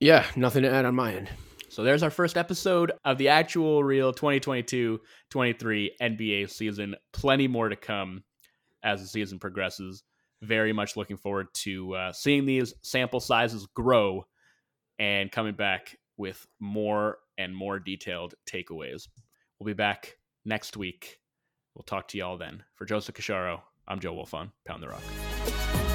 Yeah, nothing to add on my end. So there's our first episode of the actual real 2022-23 NBA season. Plenty more to come as the season progresses. very much looking forward to seeing these sample sizes grow and coming back with more and more detailed takeaways. We'll be back next week. We'll talk to you all then. For Joseph Cacharo, I'm Joe Wolfon. Pound the Rock.